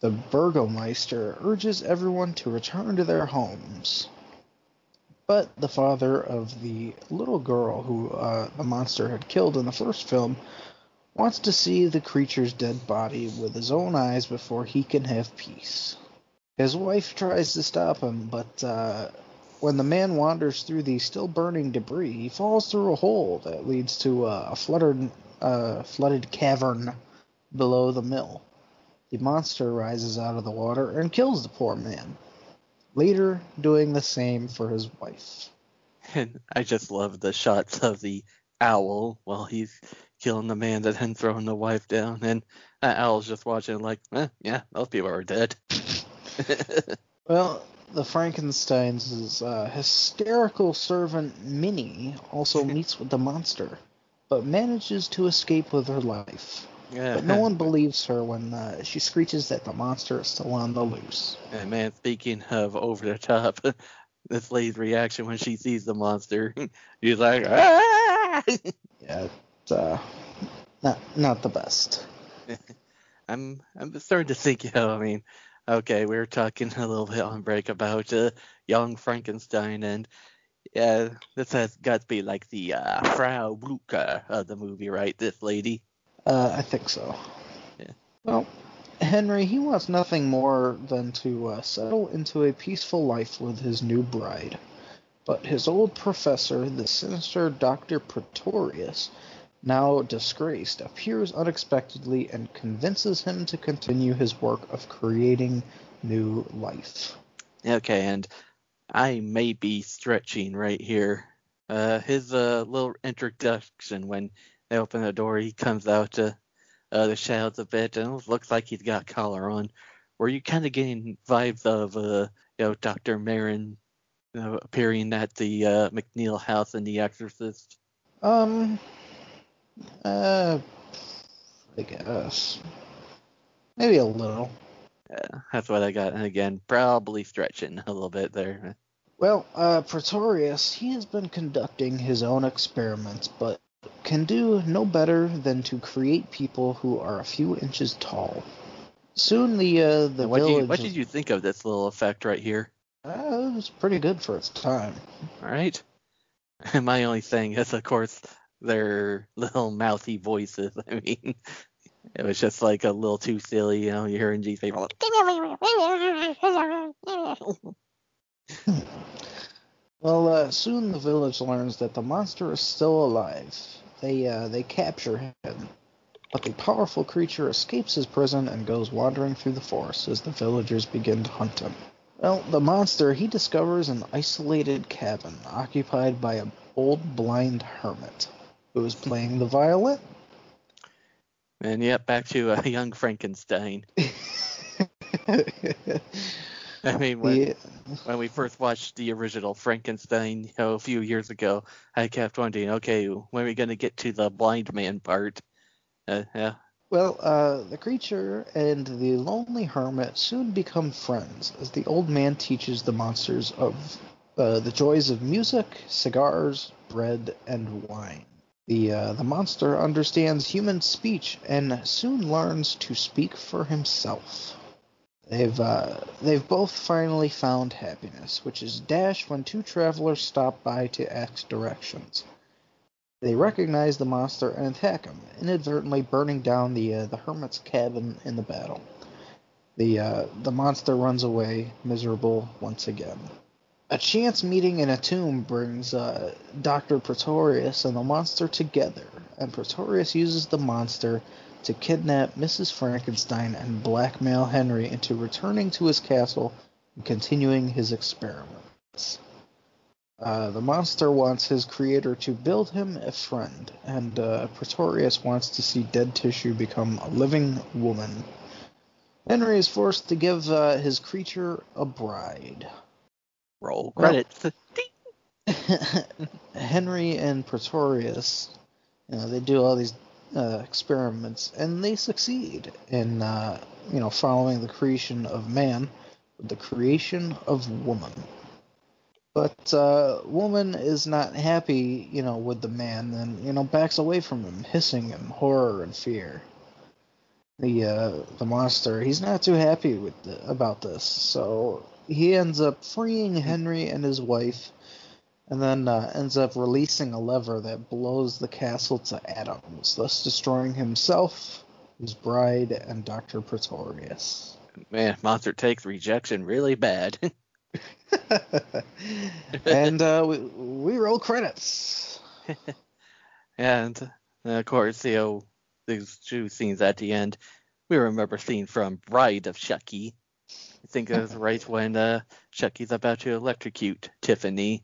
the burgomeister urges everyone to return to their homes. But the father of the little girl who the monster had killed in the first film wants to see the creature's dead body with his own eyes before he can have peace. His wife tries to stop him, but when the man wanders through the still burning debris, he falls through a hole that leads to a flooded cavern below the mill. The monster rises out of the water and kills the poor man, later doing the same for his wife. And I just love the shots of the owl while he's killing the man and then throwing the wife down. And that owl's just watching like, yeah, those people are dead. Well, the Frankenstein's hysterical servant Minnie also meets with the monster, but manages to escape with her life. Yeah. But no one believes her when she screeches that the monster is still on the loose. And man, speaking of over the top, this lady's reaction when she sees the monster, she's like, ah! Yeah, it's not the best. I'm starting to think, okay, we were talking a little bit on break about young Frankenstein, and yeah, this has got to be like the Frau Blucher of the movie, right? This lady. I think so. Yeah. Well, Henry, he wants nothing more than to settle into a peaceful life with his new bride. But his old professor, the sinister Dr. Pretorius, now disgraced, appears unexpectedly and convinces him to continue his work of creating new life. Okay, and I may be stretching right here. His little introduction when they open the door, he comes out to the shadows a bit, and it looks like he's got a collar on. Were you kind of getting vibes of Dr. Marin appearing at the McNeil house in The Exorcist? I guess. Maybe a little. Yeah, that's what I got. And again, probably stretching a little bit there. Well, Pretorius, he has been conducting his own experiments, but can do no better than to create people who are a few inches tall. Soon the village... What did you think of this little effect right here? It was pretty good for its time. All right. And my only thing is, of course, their little mouthy voices. I mean, it was just like a little too silly, you're hearing these people... Well, soon the village learns that the monster is still alive. They capture him, but the powerful creature escapes his prison and goes wandering through the forest as the villagers begin to hunt him. Well, the monster, he discovers an isolated cabin occupied by an old blind hermit who is playing the violin. And yep, back to young Frankenstein. I mean, when we first watched the original Frankenstein, you know, a few years ago, I kept wondering, okay, when are we going to get to the blind man part? Yeah. Well, the creature and the lonely hermit soon become friends as the old man teaches the monsters of the joys of music, cigars, bread, and wine. The monster understands human speech and soon learns to speak for himself. They've both finally found happiness, which is dashed when two travelers stop by to ask directions. They recognize the monster and attack him, inadvertently burning down the hermit's cabin in the battle. The monster runs away, miserable once again. A chance meeting in a tomb brings Dr. Pretorius and the monster together, and Pretorius uses the monster to kidnap Mrs. Frankenstein and blackmail Henry into returning to his castle and continuing his experiments. The monster wants his creator to build him a friend, and Pretorius wants to see dead tissue become a living woman. Henry is forced to give his creature a bride. Roll credits. Henry and Pretorius, they do all these experiments, and they succeed in following the creation of man with the creation of woman. But woman is not happy with the man, and backs away from him, hissing in horror and fear. The monster, he's not too happy about this, so he ends up freeing Henry and his wife, and then ends up releasing a lever that blows the castle to atoms, thus destroying himself, his bride, and Dr. Pretorius. Man, monster takes rejection really bad. And we roll credits. And, of course, these two scenes at the end, we remember scene from Bride of Chucky. I think it was right when Chucky's about to electrocute Tiffany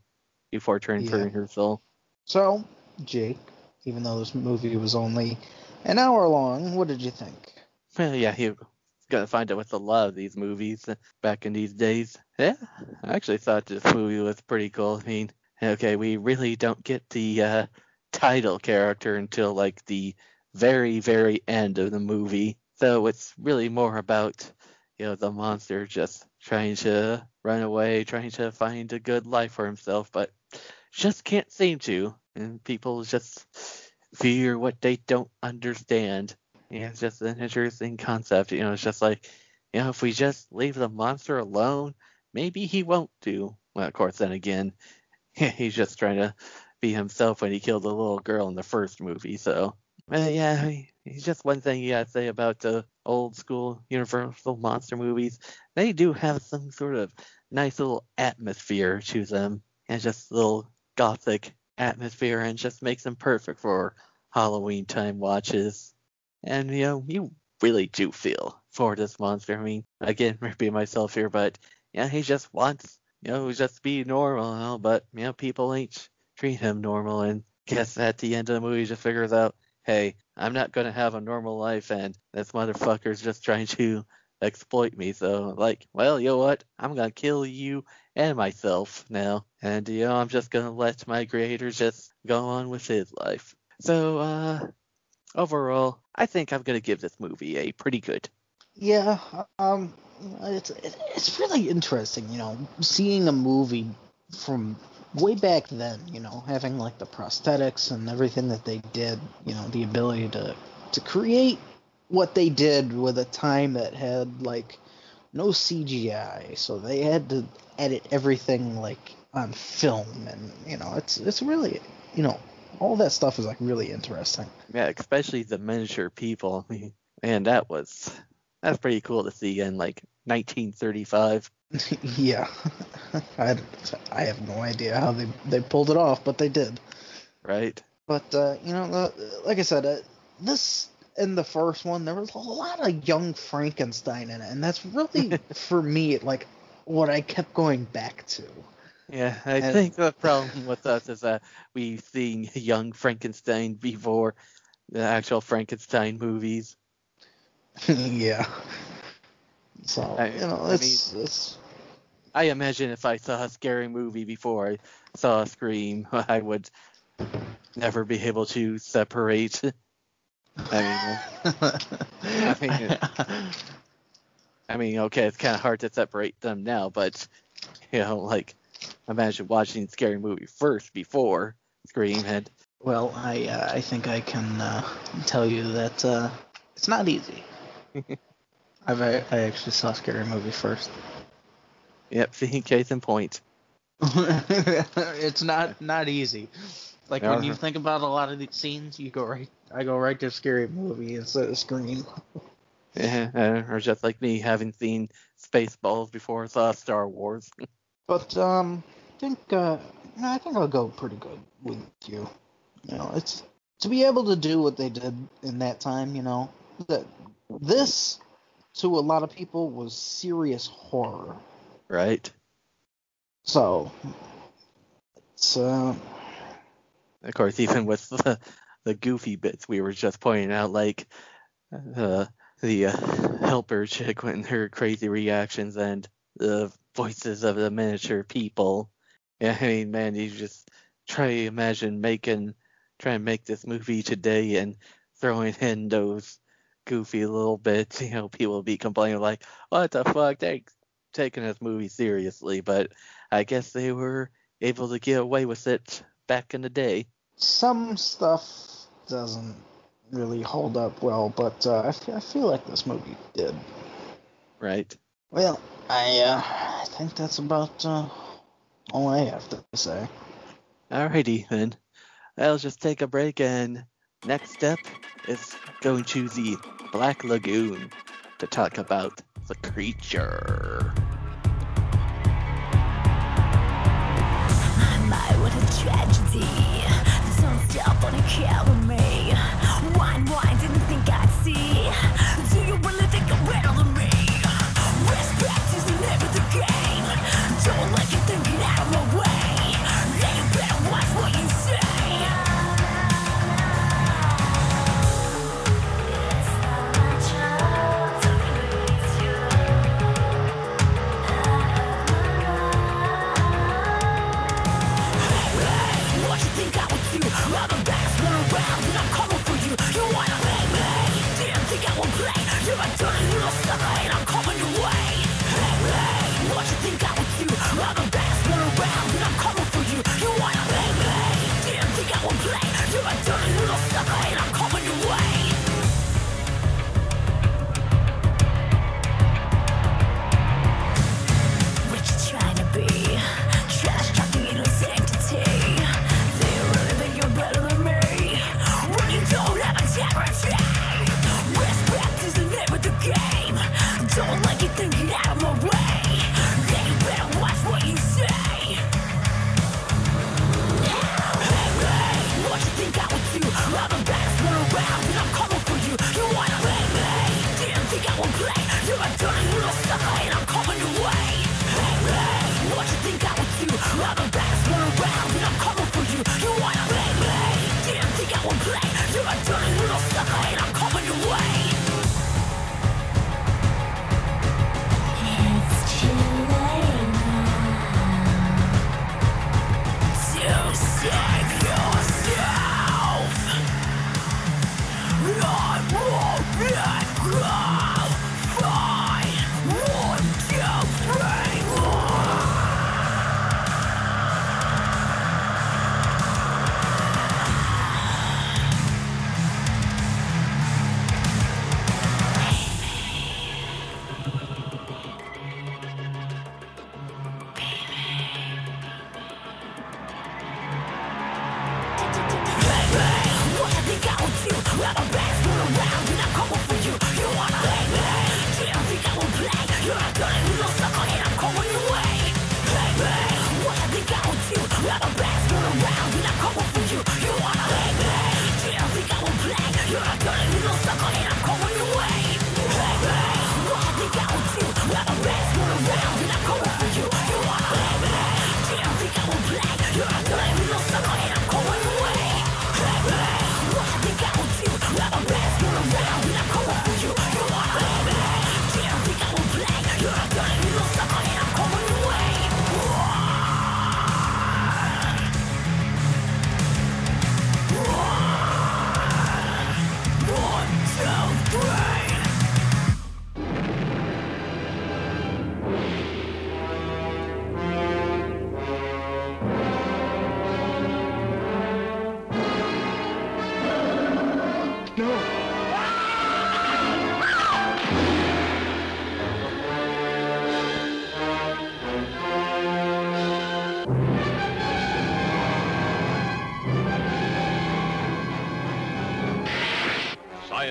before turning for her soul. So, Jake, even though this movie was only an hour long, what did you think? Well, yeah, you got to find out with a lot of these movies back in these days. Yeah, I actually thought this movie was pretty cool. I mean, okay, we really don't get the title character until, like, the very, very end of the movie. So it's really more about, the monster just trying to run away, trying to find a good life for himself, but just can't seem to. And people just fear what they don't understand. Yeah, it's just an interesting concept. It's just like, if we just leave the monster alone, maybe he won't do. Well, of course, then again, he's just trying to be himself when he killed the little girl in the first movie. So, it's just one thing you gotta say about the old school Universal monster movies. They do have some sort of nice little atmosphere to them, and just a little gothic atmosphere, and just makes them perfect for Halloween time watches. And you really do feel for this monster. I mean, again, repeating myself here, but he just wants just be normal, but people ain't treat him normal, and guess at the end of the movie, he just figures out, hey, I'm not going to have a normal life, and this motherfucker's just trying to exploit me. So, like, well, you know what? I'm going to kill you and myself now. And, I'm just going to let my creator just go on with his life. So, overall, I think I'm going to give this movie a pretty good. Yeah, it's really interesting, seeing a movie from way back then, having like the prosthetics and everything that they did, the ability to create what they did with a time that had like no CGI, so they had to edit everything like on film, and it's really all that stuff is like really interesting. Yeah, especially the miniature people. Man, that's pretty cool to see in like 1935. Yeah, I have no idea how they pulled it off, but they did. Right. But, like I said, this and the first one, there was a lot of young Frankenstein in it, and that's really, for me, like, what I kept going back to. Yeah, I think the problem with us is that we've seen young Frankenstein before the actual Frankenstein movies. Yeah. So, I imagine if I saw a scary movie before I saw Scream, I would never be able to separate. I mean, okay, it's kind of hard to separate them now, but, you know, like, imagine watching a scary movie first before Scream had. Well, I think I can tell you that it's not easy. I actually saw a scary movie first. Yep, case in point. It's not easy. Like, when you think about a lot of these scenes, I go right to a scary movie instead of Scream. Yeah, or just like me, having seen Spaceballs before I saw Star Wars. But I think I'll go pretty good with you. You know, it's to be able to do what they did in that time. You know, that this to a lot of people was serious horror. Right. So it's of course, even with the goofy bits we were just pointing out, like the helper chick and her crazy reactions and the voices of the miniature people. Yeah, I mean, man, you just try and make this movie today and throwing in those goofy little bits. You know, people will be complaining like, "What the fuck? They're taking this movie seriously." But I guess they were able to get away with it back in the day. Some stuff doesn't really hold up well, but I feel like this movie did. Right. Well, I think that's about all I have to say. Alrighty then, I'll just take a break, and next up is going to the Black Lagoon to talk about the creature. My, what a tragedy! The turnstile wanna kill me. Why didn't think I'd see? Do you really think I'm better than me? Respect is the name of the game. Don't let you think it out of my way. Now you better watch what you say. I'm the best one around, and I'm coming for you. You wanna hate me? Didn't think I would play. You're a dirty little sucker, and I'm coming your way. Hey, what you think I would do? I'm the best one around, and I'm coming for you. You wanna hate me? Didn't think I would play. You're a dirty little sucker, and I'm coming your way. What you trying to be? Trash talking in a sanctity. Respect is the name of the game. Don't let you think it out of my way. Then you better watch what you say. Hey, what you think I would do? I'm the best one around, and I'm coming for you. You wanna hate me? Didn't think I would play. You're a dirty little sucker, and I'm coming your way. Hey, what you think I would do? I'm the best one around, and I'm coming for you. You wanna hate me? Didn't think I would play. You're a dirty little sucker, and I'm coming your way. It's too late now to save yourself. I won't let go. Fine.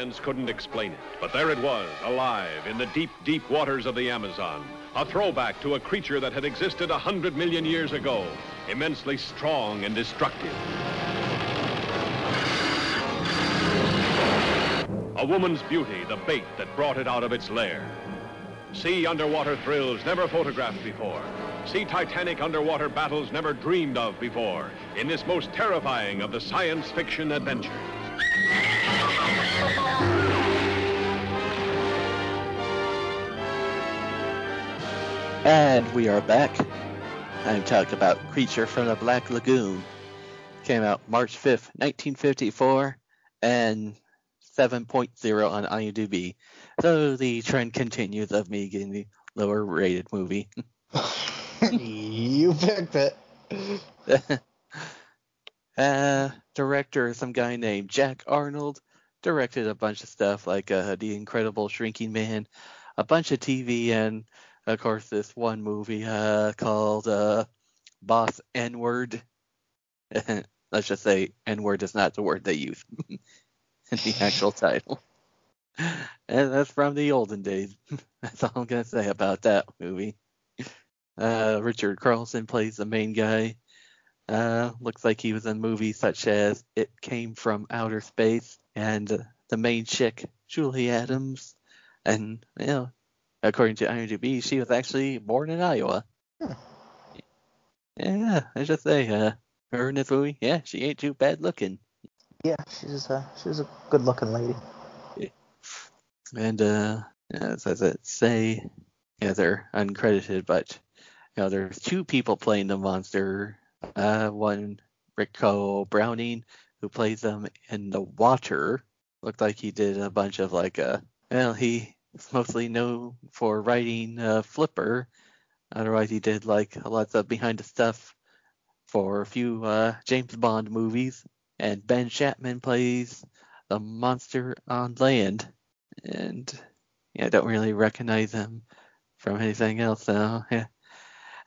Science couldn't explain it, but there it was, alive in the deep, deep waters of the Amazon. A throwback to a creature that had existed 100 million years ago, immensely strong and destructive. A woman's beauty, the bait that brought it out of its lair. See underwater thrills never photographed before. See titanic underwater battles never dreamed of before in this most terrifying of the science fiction adventures. And we are back. I'm talking about Creature from the Black Lagoon. Came out March 5th, 1954, and 7.0 on IMDb. So the trend continues of me getting the lower rated movie. You picked it. Director, some guy named Jack Arnold, directed a bunch of stuff like The Incredible Shrinking Man, a bunch of TV, and of course this one movie called Boss N-Word. Let's just say N-Word is not the word they use in the actual title. And that's from the olden days. That's all I'm going to say about that movie. Richard Carlson plays the main guy. Looks like he was in movies such as It Came from Outer Space and the main chick, Julie Adams. And, you know, according to IMDb, she was actually born in Iowa. Huh. Yeah, I just say, her in this movie, yeah, she ain't too bad looking. Yeah, she's a good looking lady. Yeah. And, as I say, yeah, they're uncredited, but, you know, there's two people playing the monster. One, Rico Browning, who plays them in the water. Looked like he did a bunch of he's mostly known for writing Flipper. Otherwise, he did lots of behind the stuff for a few James Bond movies. And Ben Chapman plays the monster on land. And yeah, I don't really recognize him from anything else. So yeah.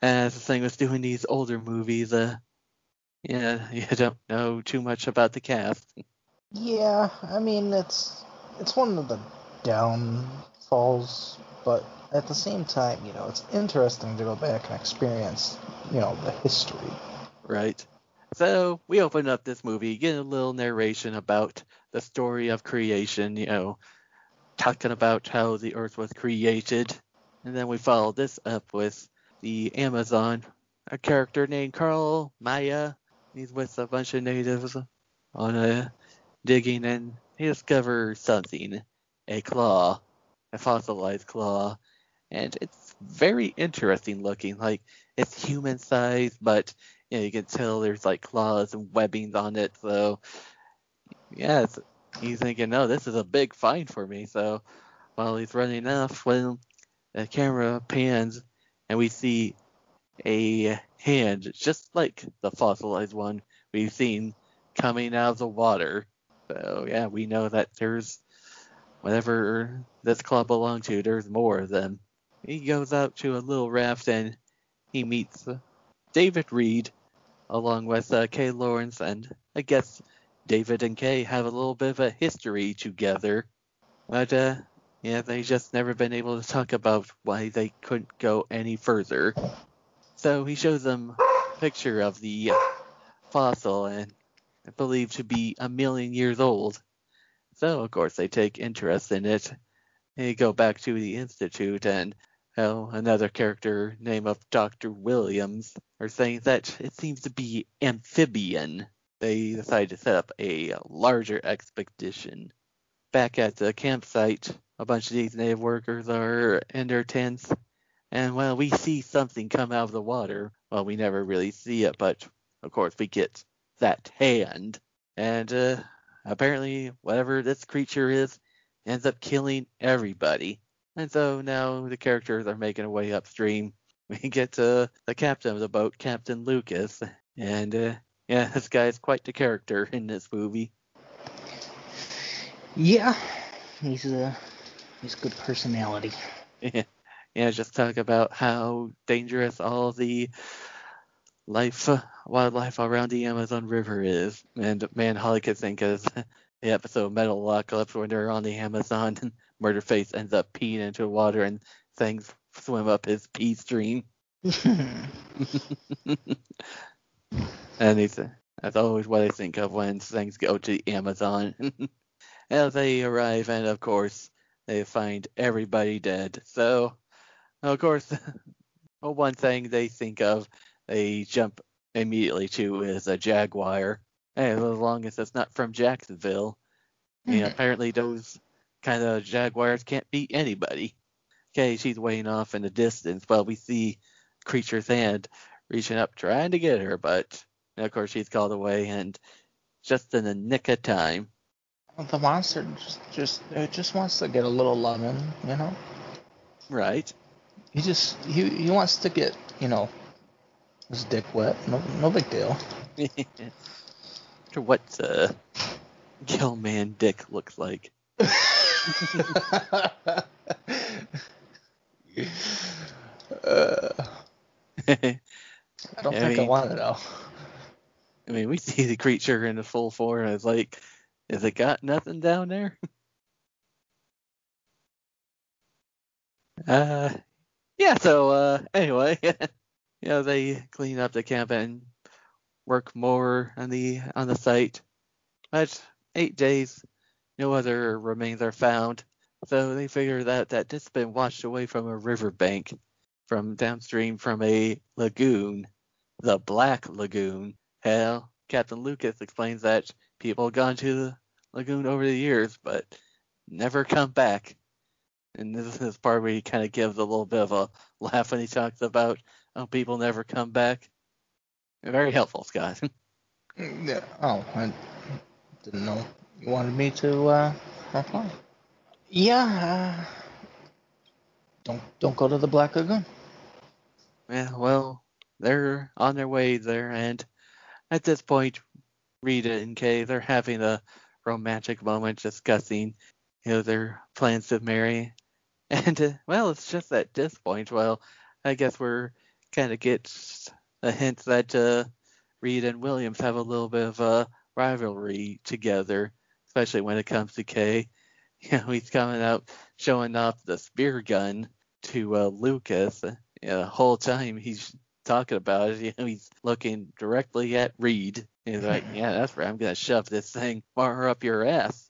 As the thing with doing these older movies, you don't know too much about the cast. Yeah, I mean, it's one of the downfalls, but at the same time, you know, it's interesting to go back and experience, you know, the history. Right. So we open up this movie, get a little narration about the story of creation, you know, talking about how the Earth was created, and then we follow this up with the Amazon, a character named Carl Maya. He's with a bunch of natives on a digging, and he discovers something, a claw, a fossilized claw, and it's very interesting looking. Like, it's human sized, but you know, you can tell there's like claws and webbings on it. So yeah, he's thinking, oh, this is a big find for me. So while he's running off, the camera pans, and we see a hand, just like the fossilized one we've seen, coming out of the water. So, yeah, we know that there's, whatever this claw belonged to, there's more of them. He goes out to a little raft, and he meets David Reed, along with Kay Lawrence, and I guess David and Kay have a little bit of a history together. But, yeah, they just never been able to talk about why they couldn't go any further. So he shows them a picture of the fossil, and believed to be 1 million years old. So, of course, they take interest in it. They go back to the Institute, and another character named Dr. Williams are saying that it seems to be amphibian. They decide to set up a larger expedition. Back at the campsite, a bunch of these native workers are in their tents, and well, we see something come out of the water. Well, we never really see it, but of course we get that hand. And apparently, whatever this creature is, ends up killing everybody. And so now the characters are making a way upstream. We get to the captain of the boat, Captain Lucas, and yeah, this guy is quite the character in this movie. Yeah, he's a good personality. Yeah, just talk about how dangerous all the wildlife around the Amazon River is. And man, all I could think is the episode Metalocalypse when they're on the Amazon and Murderface ends up peeing into water and things swim up his pee stream. And he said, that's always what I think of when things go to the Amazon. As they arrive, and of course, they find everybody dead. So, of course, one thing they think of, they jump immediately to is a jaguar. And as long as it's not from Jacksonville, and apparently those kind of jaguars can't beat anybody. Okay, she's weighing off in the distance while we see Creature's hand reaching up trying to get her, but of course she's called away and just in the nick of time. The monster just wants to get a little loving, you know? Right. He wants to get, you know, his dick wet. No big deal. What Gill Man dick looks like. I want to know. I mean, we see the creature in the full form, and it's like, has it got nothing down there? Anyway, you know, they clean up the camp and work more on the site. That's 8 days. No other remains are found. So they figured out that it's been washed away from a riverbank from downstream from a lagoon, the Black Lagoon. Hell, Captain Lucas explains that people have gone to the lagoon over the years, but never come back. And this is part where he kind of gives a little bit of a laugh when he talks about how people never come back. Very helpful, Scott. Yeah. Oh, I didn't know you wanted me to reply. Yeah, don't go to the Black Lagoon. Yeah, well, they're on their way there, and at this point, Rita and Kay, they're having a romantic moment discussing, you know, their plans to marry. And, it's just at this point, I guess we're kind of gets a hint that Reed and Williams have a little bit of a rivalry together, especially when it comes to Kay. You know, he's coming out showing off the spear gun to Lucas. You know, the whole time he's talking about it, you know, he's looking directly at Reed. And he's like, yeah, that's right. I'm going to shove this thing far up your ass.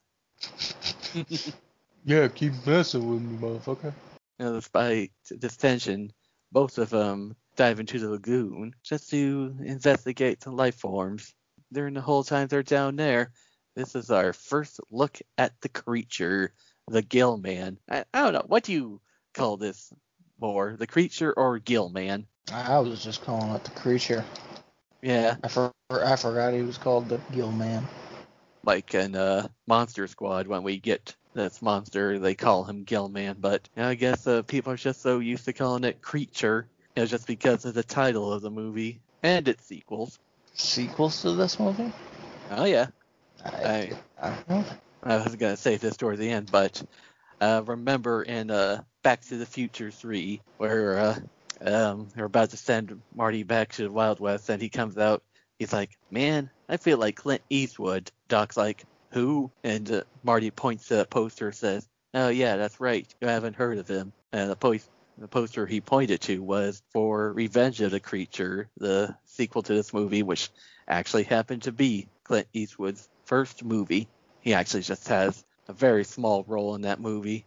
Yeah, keep messing with me, motherfucker. You know, despite this tension, both of them dive into the lagoon just to investigate the life forms. During the whole time they're down there, this is our first look at the creature, the Gill Man. I don't know. What do you call this more, the creature or Gill Man? I was just calling it the creature. Yeah. I forgot he was called the Gill Man. Like in Monster Squad, when we get this monster, they call him Gill Man. But I guess people are just so used to calling it creature, you know, just because of the title of the movie and its sequels. Sequels to this movie? Oh, yeah. I was going to save this towards the end, but remember in Back to the Future 3, where they're about to send Marty back to the Wild West, and he comes out, he's like, man, I feel like Clint Eastwood. Doc's like, who? And Marty points to the poster and says, oh, yeah, that's right, you haven't heard of him. And the poster he pointed to was for Revenge of the Creature, the sequel to this movie, which actually happened to be Clint Eastwood's first movie. He actually just has a very small role in that movie.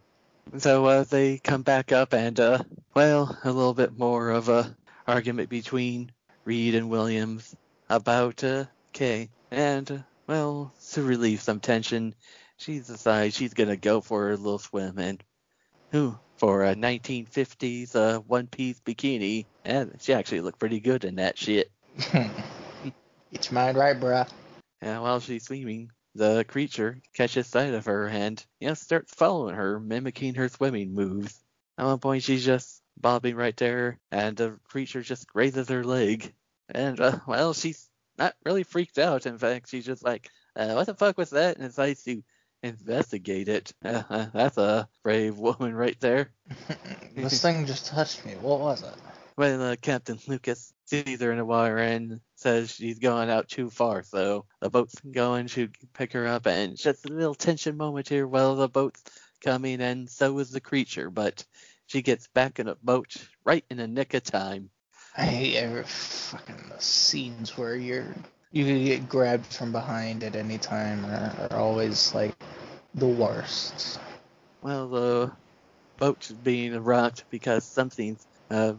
So they come back up and, a little bit more of a argument between Reed and Williams about Kay. And, to relieve some tension, she decides she's going to go for a little swim and for a 1950s one-piece bikini. And she actually looked pretty good in that shit. It's mine right, bruh. And while she's swimming, the creature catches sight of her and, you know, starts following her, mimicking her swimming moves. At one point, she's just bobbing right there, and the creature just grazes her leg. And, she's not really freaked out. In fact, she's just like, what the fuck was that? And decides to investigate it. That's a brave woman right there. This thing just touched me. What was it? When Captain Lucas sees her in the water and says she's going out too far, so the boat's going to pick her up, and it's just a little tension moment here while the boat's coming, and so is the creature, but she gets back in a boat right in the nick of time. I hate every fucking scenes where you can get grabbed from behind at any time are always like the worst. Well, the boat's being rocked because something's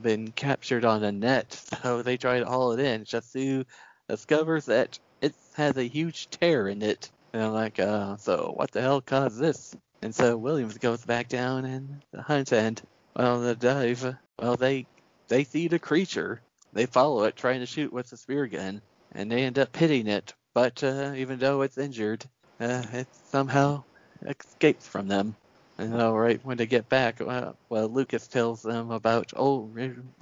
been captured on a net, so they try to haul it in. Shasu discovers that it has a huge tear in it, and I'm like, so what the hell caused this? And so Williams goes back down and the hunt, and they see the creature. They follow it, trying to shoot with the spear gun, and they end up hitting it. But even though it's injured, it somehow escapes from them. And right when they get back, Lucas tells them about blah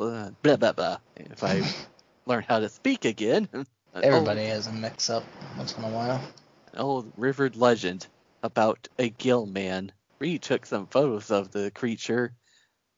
blah blah. If I learn how to speak again, everybody has a mix-up once in a while. An old river legend about a gill man. Reed took some photos of the creature.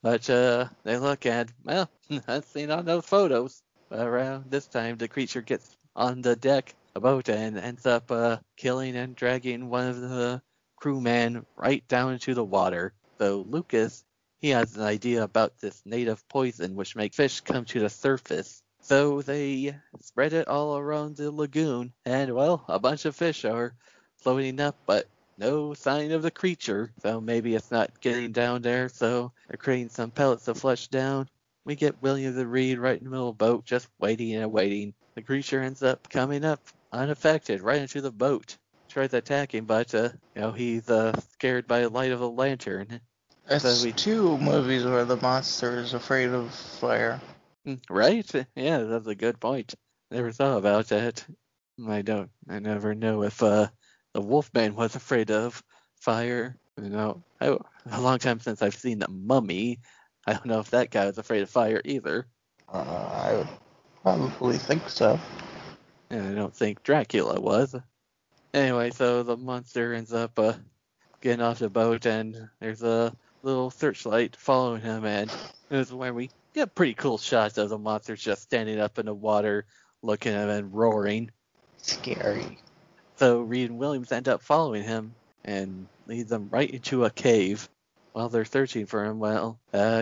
But they look at, I've seen all those photos. Around this time, the creature gets on the deck of the boat and ends up killing and dragging one of the crewmen right down into the water. So Lucas, he has an idea about this native poison which makes fish come to the surface. So they spread it all around the lagoon, and, a bunch of fish are floating up, but no sign of the creature, so maybe it's not getting down there, so they're creating some pellets to flush down. We get Williams and Reed right in the middle of the boat, just waiting and waiting. The creature ends up coming up, unaffected, right into the boat. Tries to attack him, but, he's scared by the light of a lantern. That's two movies where the monster is afraid of fire. Right? Yeah, that's a good point. Never thought about that. I never know if, the Wolfman was afraid of fire. A long time since I've seen The Mummy. I don't know if that guy was afraid of fire either. I would probably think so. And I don't think Dracula was. Anyway, so the monster ends up getting off the boat, and there's a little searchlight following him, and this is where we get pretty cool shots of the monster just standing up in the water, looking at him and roaring. Scary. So Reed and Williams end up following him and leads them right into a cave. While they're searching for him,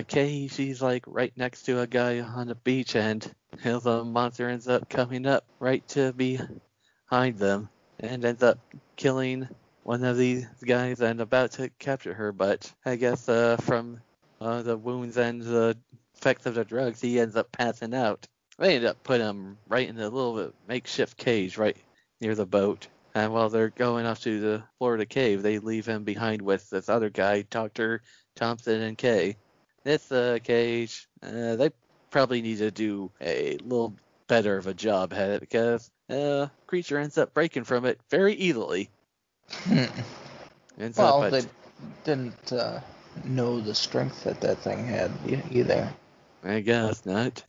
Kay, she's right next to a guy on the beach, and the monster ends up coming up right to behind them and ends up killing one of these guys and about to capture her. But I guess from the wounds and the effects of the drugs, he ends up passing out. They end up putting him right in a little makeshift cage right near the boat. And while they're going off to the Florida cave, they leave him behind with this other guy, Dr. Thompson and Kay. This cage, they probably need to do a little better of a job at it, because creature ends up breaking from it very easily. They didn't know the strength that thing had either. I guess not.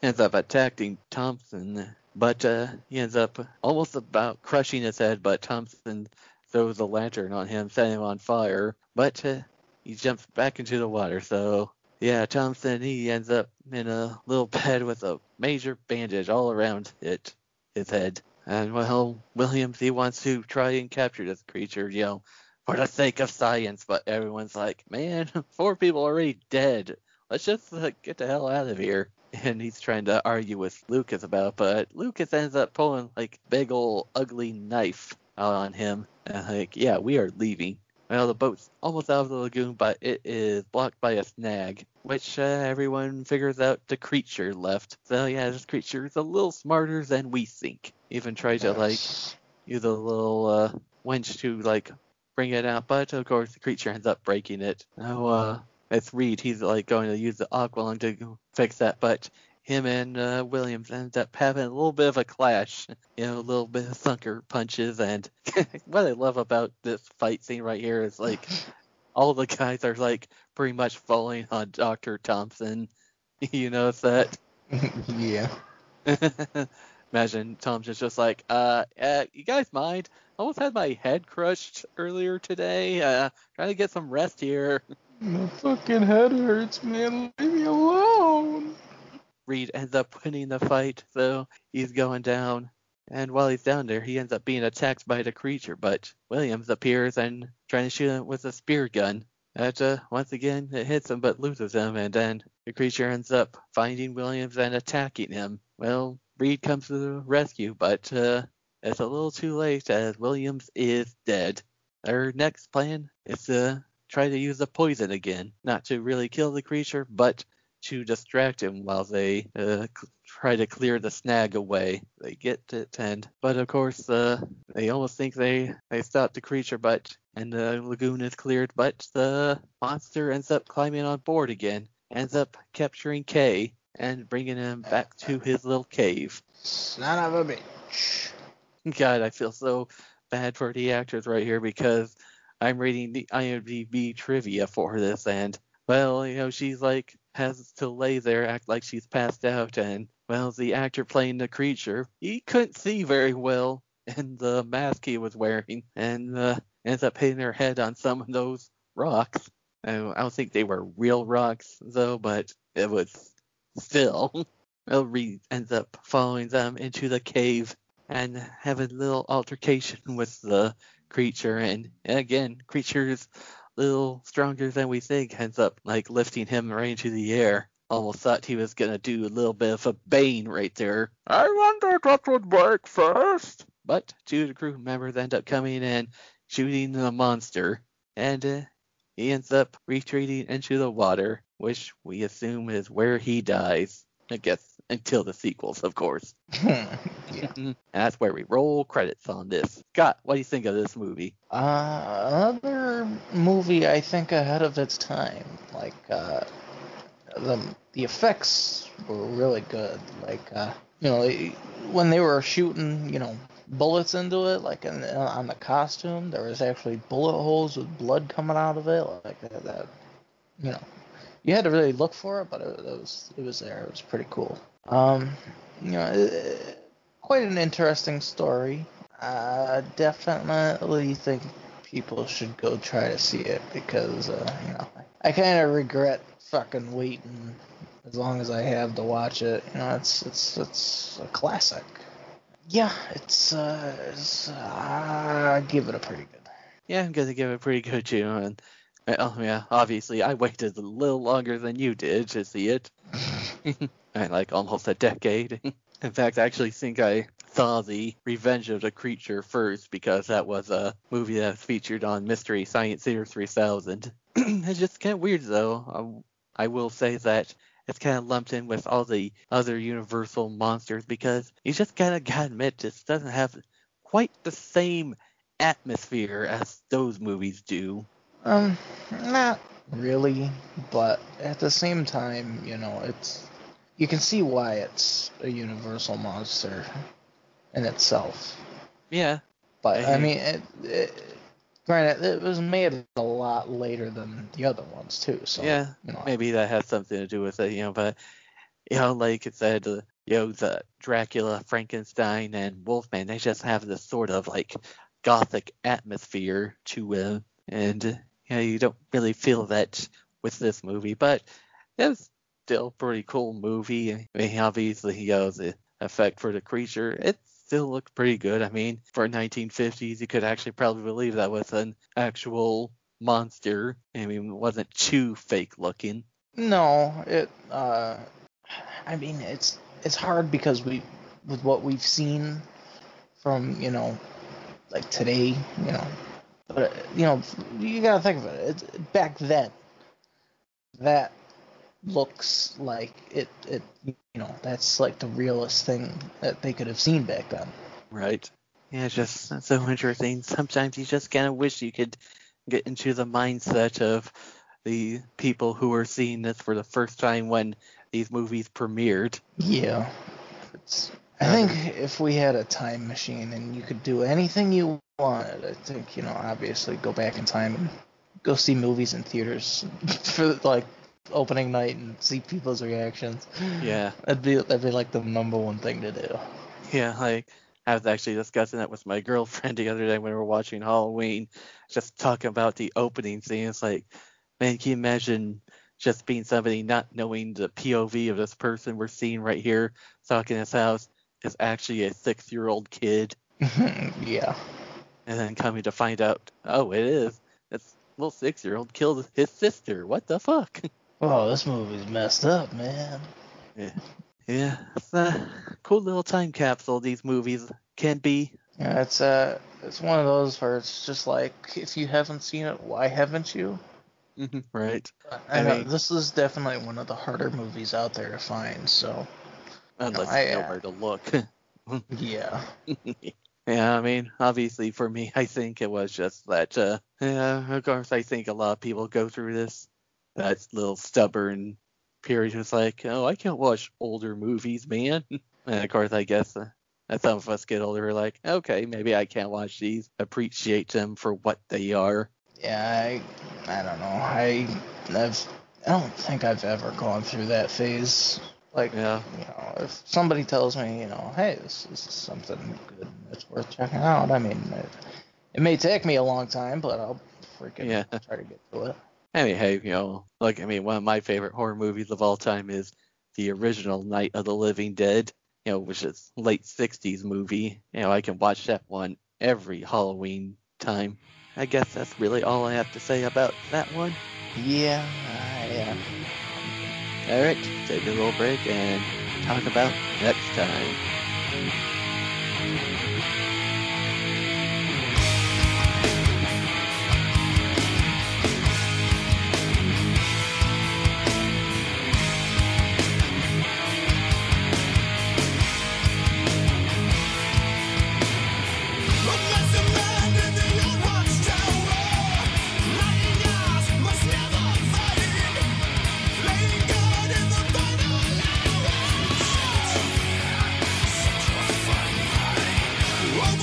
Ends up attacking Thompson. But he ends up almost about crushing his head, but Thompson throws a lantern on him, setting him on fire. But he jumps back into the water. So, yeah, Thompson, he ends up in a little bed with a major bandage all around his head. And, Williams, he wants to try and capture this creature, for the sake of science. But everyone's like, man, 4 people are already dead. Let's just get the hell out of here. And he's trying to argue with Lucas about it, but Lucas ends up pulling, big ol' ugly knife out on him. And, we are leaving. Well, the boat's almost out of the lagoon, but it is blocked by a snag, which everyone figures out the creature left. So, this creature is a little smarter than we think. Even tried to, use a little winch to, bring it out, but, of course, the creature ends up breaking it. Now, it's Reed. He's going to use the aqualung to fix that, but him and Williams end up having a little bit of a clash. A little bit of thunker punches, and what I love about this fight scene right here is all the guys are pretty much falling on Dr. Thompson. You notice that? Yeah. Imagine Thompson's just you guys mind? I almost had my head crushed earlier today. Trying to get some rest here. My fucking head hurts, man. Leave me alone. Reed ends up winning the fight, so he's going down. And while he's down there, he ends up being attacked by the creature, but Williams appears and trying to shoot him with a spear gun. And, once again, it hits him but loses him, and then the creature ends up finding Williams and attacking him. Well, Reed comes to the rescue, but it's a little too late as Williams is dead. Their next plan is to try to use the poison again, not to really kill the creature, but to distract him while they try to clear the snag away. They get it, but of course they almost think they stopped the creature, and the lagoon is cleared, but the monster ends up climbing on board again, ends up capturing Kay and bringing him back to his little cave. Son of a bitch. God, I feel so bad for the actors right here because I'm reading the IMDb trivia for this, and well, you know, she's like has to lay there, act like she's passed out, and well, the actor playing the creature, he couldn't see very well in the mask he was wearing, and ends up hitting her head on some of those rocks. I don't think they were real rocks though, but it was still. Well, Reed ends up following them into the cave and having a little altercation with the creature, and again, creature's a little stronger than we think, ends up like lifting him right into the air. Almost thought he was gonna do a little bit of a Bane right there. I wondered what would work first. But two of the crew members end up coming and shooting the monster, and he ends up retreating into the water, which we assume is where he dies. I guess until the sequels, of course. Yeah. That's where we roll credits on this. Scott, what do you think of this movie? Another movie I think ahead of its time. Like the effects were really good. Like you know, when they were shooting, you know, bullets into it, like on the costume, there was actually bullet holes with blood coming out of it. Like that, you know. You had to really look for it, but it was there. It was pretty cool. You know, quite an interesting story. Definitely think people should go try to see it because you know, I kind of regret fucking waiting as long as I have to watch it. You know, it's a classic. Yeah, I give it a pretty good. Yeah, I'm gonna give it a pretty good too. And well, yeah, obviously, I waited a little longer than you did to see it. Like, almost a decade. In fact, I actually think I saw the Revenge of the Creature first, because that was a movie that was featured on Mystery Science Theater 3000. It's just kind of weird, though. I will say that it's kind of lumped in with all the other Universal monsters, because you just kind of gotta admit, this doesn't have quite the same atmosphere as those movies do. Not really, but at the same time, you know, you can see why it's a Universal monster in itself. Yeah. But, I mean, granted, it was made a lot later than the other ones, too, so. Yeah, you know, maybe that has something to do with it, you know, but, you know, like it said, you know, the Dracula, Frankenstein, and Wolfman, they just have this sort of, like, gothic atmosphere to it, and you know, you don't really feel that with this movie, but it's still a pretty cool movie. I mean, obviously, you know, the effect for the creature, it still looks pretty good. I mean, for 1950s, you could actually probably believe that was an actual monster. I mean, it wasn't too fake-looking. No, I mean, it's hard because with what we've seen from, you know, like today, you know, but, you know, you gotta think about it. Back then, that looks like it, you know, that's like the realest thing that they could have seen back then. Right. Yeah, it's just so interesting. Sometimes you just kind of wish you could get into the mindset of the people who are seeing this for the first time when these movies premiered. Yeah. I think if we had a time machine and you could do anything you wanted, I think, you know, obviously go back in time and go see movies in theaters for, like, opening night and see people's reactions. Yeah. That'd be like, the number one thing to do. Yeah, like, I was actually discussing that with my girlfriend the other day when we were watching Halloween, just talking about the opening scene. It's like, man, can you imagine just being somebody not knowing the POV of this person we're seeing right here stuck in his house is actually a 6-year-old kid. Yeah. And then coming to find out, oh, it is. This little 6-year-old killed his sister. What the fuck? Oh, this movie's messed up, man. Yeah. Yeah. It's a cool little time capsule these movies can be. Yeah, it's one of those where it's just like, if you haven't seen it, why haven't you? Right. I mean, this is definitely one of the harder movies out there to find, so... Unless you know where to look. Yeah. Yeah, I mean, obviously for me, I think it was just that, of course, I think a lot of people go through this, that little stubborn period. It's like, oh, I can't watch older movies, man. And of course, I guess as some of us get older, we're like, okay, maybe I can't watch these, appreciate them for what they are. Yeah, I don't know. I don't think I've ever gone through that phase. Like, yeah. You know, if somebody tells me, you know, hey, this is something good that's worth checking out, I mean, it may take me a long time, but I'll freaking try to get to it. I mean, hey, you know, like, I mean, one of my favorite horror movies of all time is the original Night of the Living Dead, you know, which is late 60s movie. You know, I can watch that one every Halloween time. I guess that's really all I have to say about that one. Yeah. All right, take a little break and talk about next time. Whoa!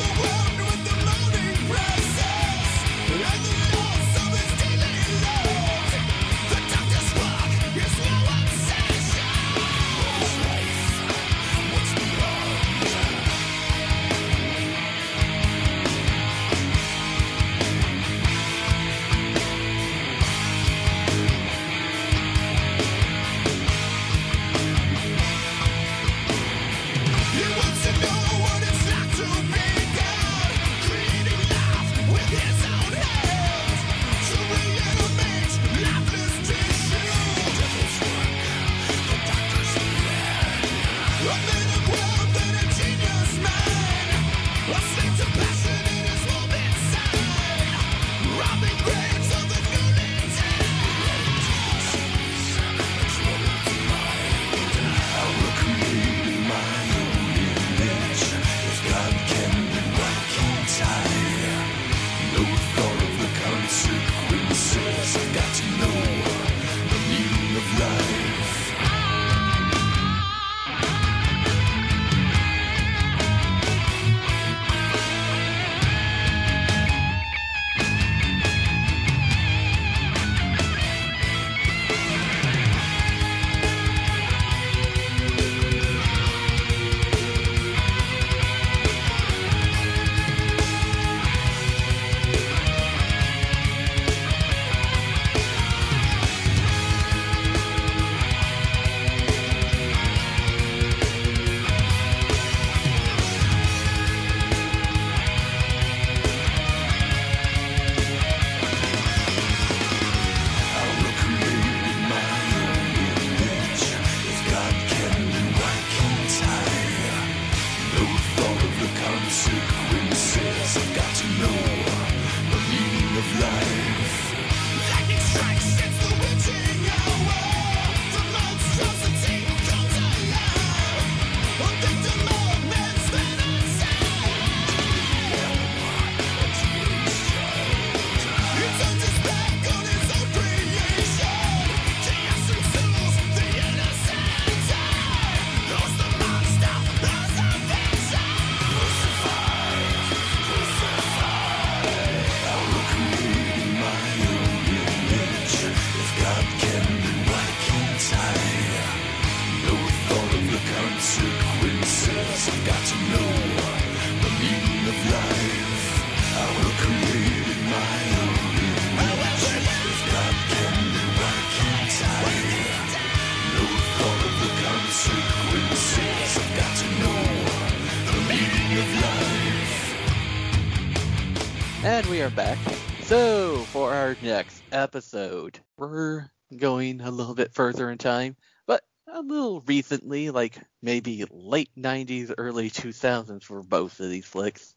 And we are back. So, for our next episode, we're going a little bit further in time, but a little recently, like maybe late 90s, early 2000s for both of these flicks.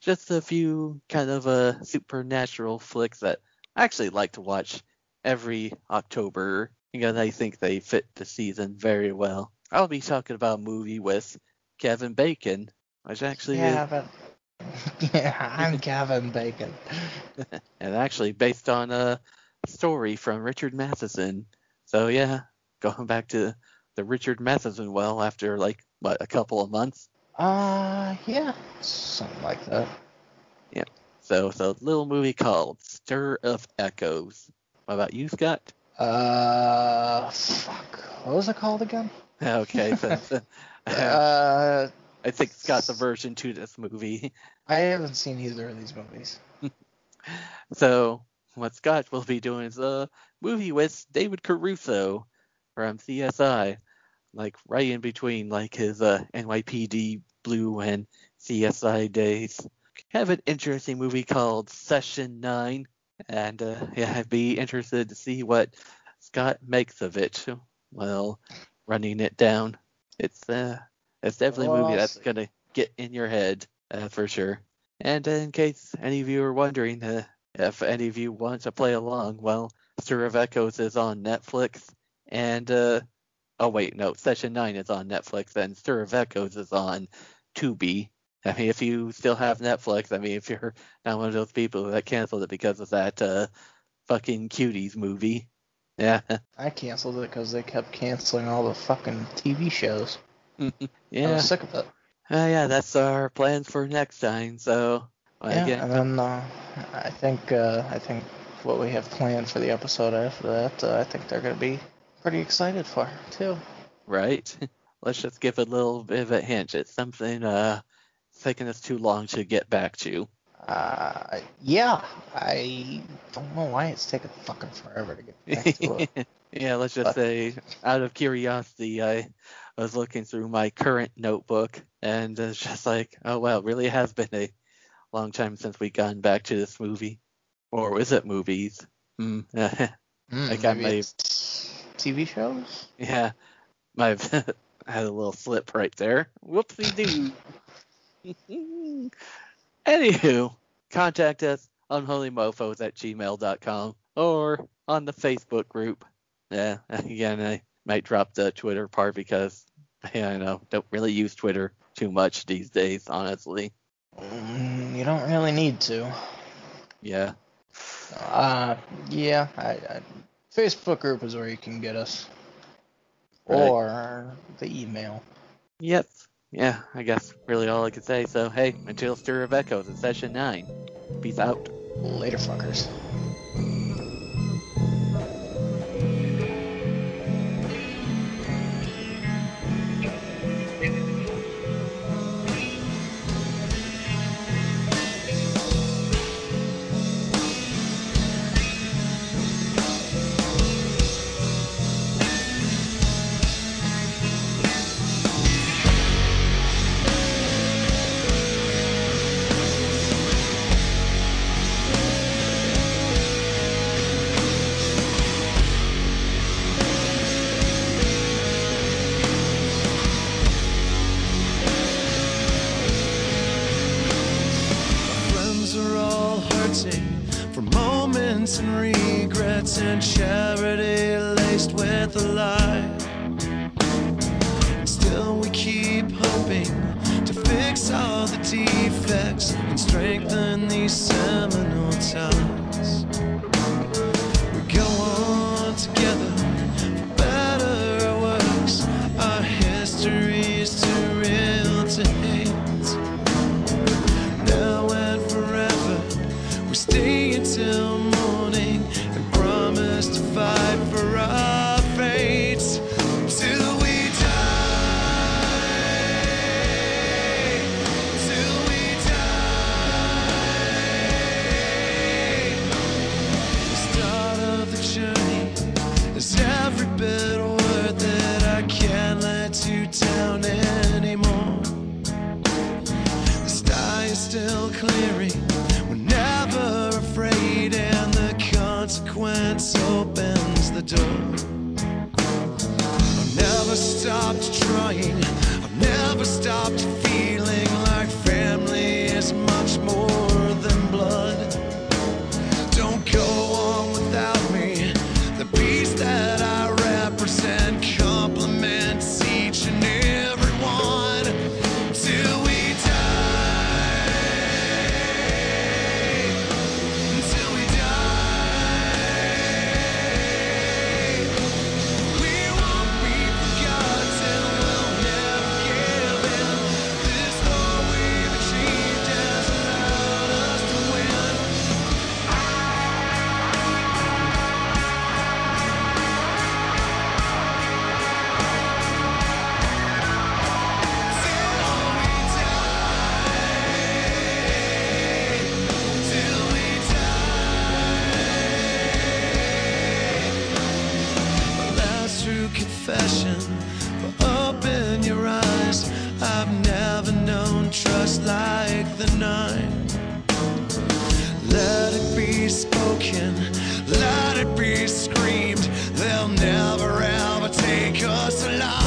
Just a few kind of supernatural flicks that I actually like to watch every October, because I think they fit the season very well. I'll be talking about a movie with Kevin Bacon, which actually I'm Kevin Bacon. And actually based on a story from Richard Matheson. So yeah, going back to the Richard Matheson well after like, what, a couple of months? Yeah, something like that. Yeah, so it's a little movie called Stir of Echoes. What about you, Scott? What was it called again? Okay, so I think Scott's a version to this movie. I haven't seen either of these movies. So, what Scott will be doing is a movie with David Caruso from CSI, like right in between like his NYPD Blue and CSI days. Have an interesting movie called Session 9, and yeah, I'd be interested to see what Scott makes of it while running it down. It's definitely a movie that's going to get in your head, for sure. And in case any of you are wondering if any of you want to play along, well, Stir of Echoes is on Netflix. And, Session 9 is on Netflix, and Stir of Echoes is on Tubi. I mean, if you still have Netflix, I mean, if you're not one of those people that canceled it because of that fucking Cuties movie. Yeah. I canceled it because they kept canceling all the fucking TV shows. Yeah. I'm sick of it. Yeah, that's our plans for next time. So and then I think what we have planned for the episode after that, I think they're going to be pretty excited for too. Right. Let's just give a little bit of a hint. It's something taking us too long to get back to. Yeah, I don't know why it's taking fucking forever to get back to it. Yeah, let's just say, out of curiosity, I was looking through my current notebook, and it's just like, oh wow, it really has been a long time since we've gotten back to this movie. Or was it movies? TV shows? Yeah, I've had a little slip right there. Whoopsie-doo. Anywho, contact us on unholymofos@gmail.com or on the Facebook group. Yeah, again, I might drop the Twitter part because don't really use Twitter too much these days, honestly. You don't really need to. Yeah. Yeah. Facebook group is where you can get us, right? Or the email. Yep. Yeah, I guess really all I could say. So hey, until Stir of Echoes in Session 9. Peace out. Later, fuckers. Anymore, the sky is still clearing, we're never stopped trying. I've never stopped feeling like family is much more than blood. Don't go on without me. The peace that I represent complements each and every one till we die. Until we die, we won't be forgotten. We'll never give in. This war we've achieved has allowed us to win. Till we die. My last true confession, but up in your eyes, I've never known trust like the night. Let it be spoken, let it be screamed. They'll never ever take us alive.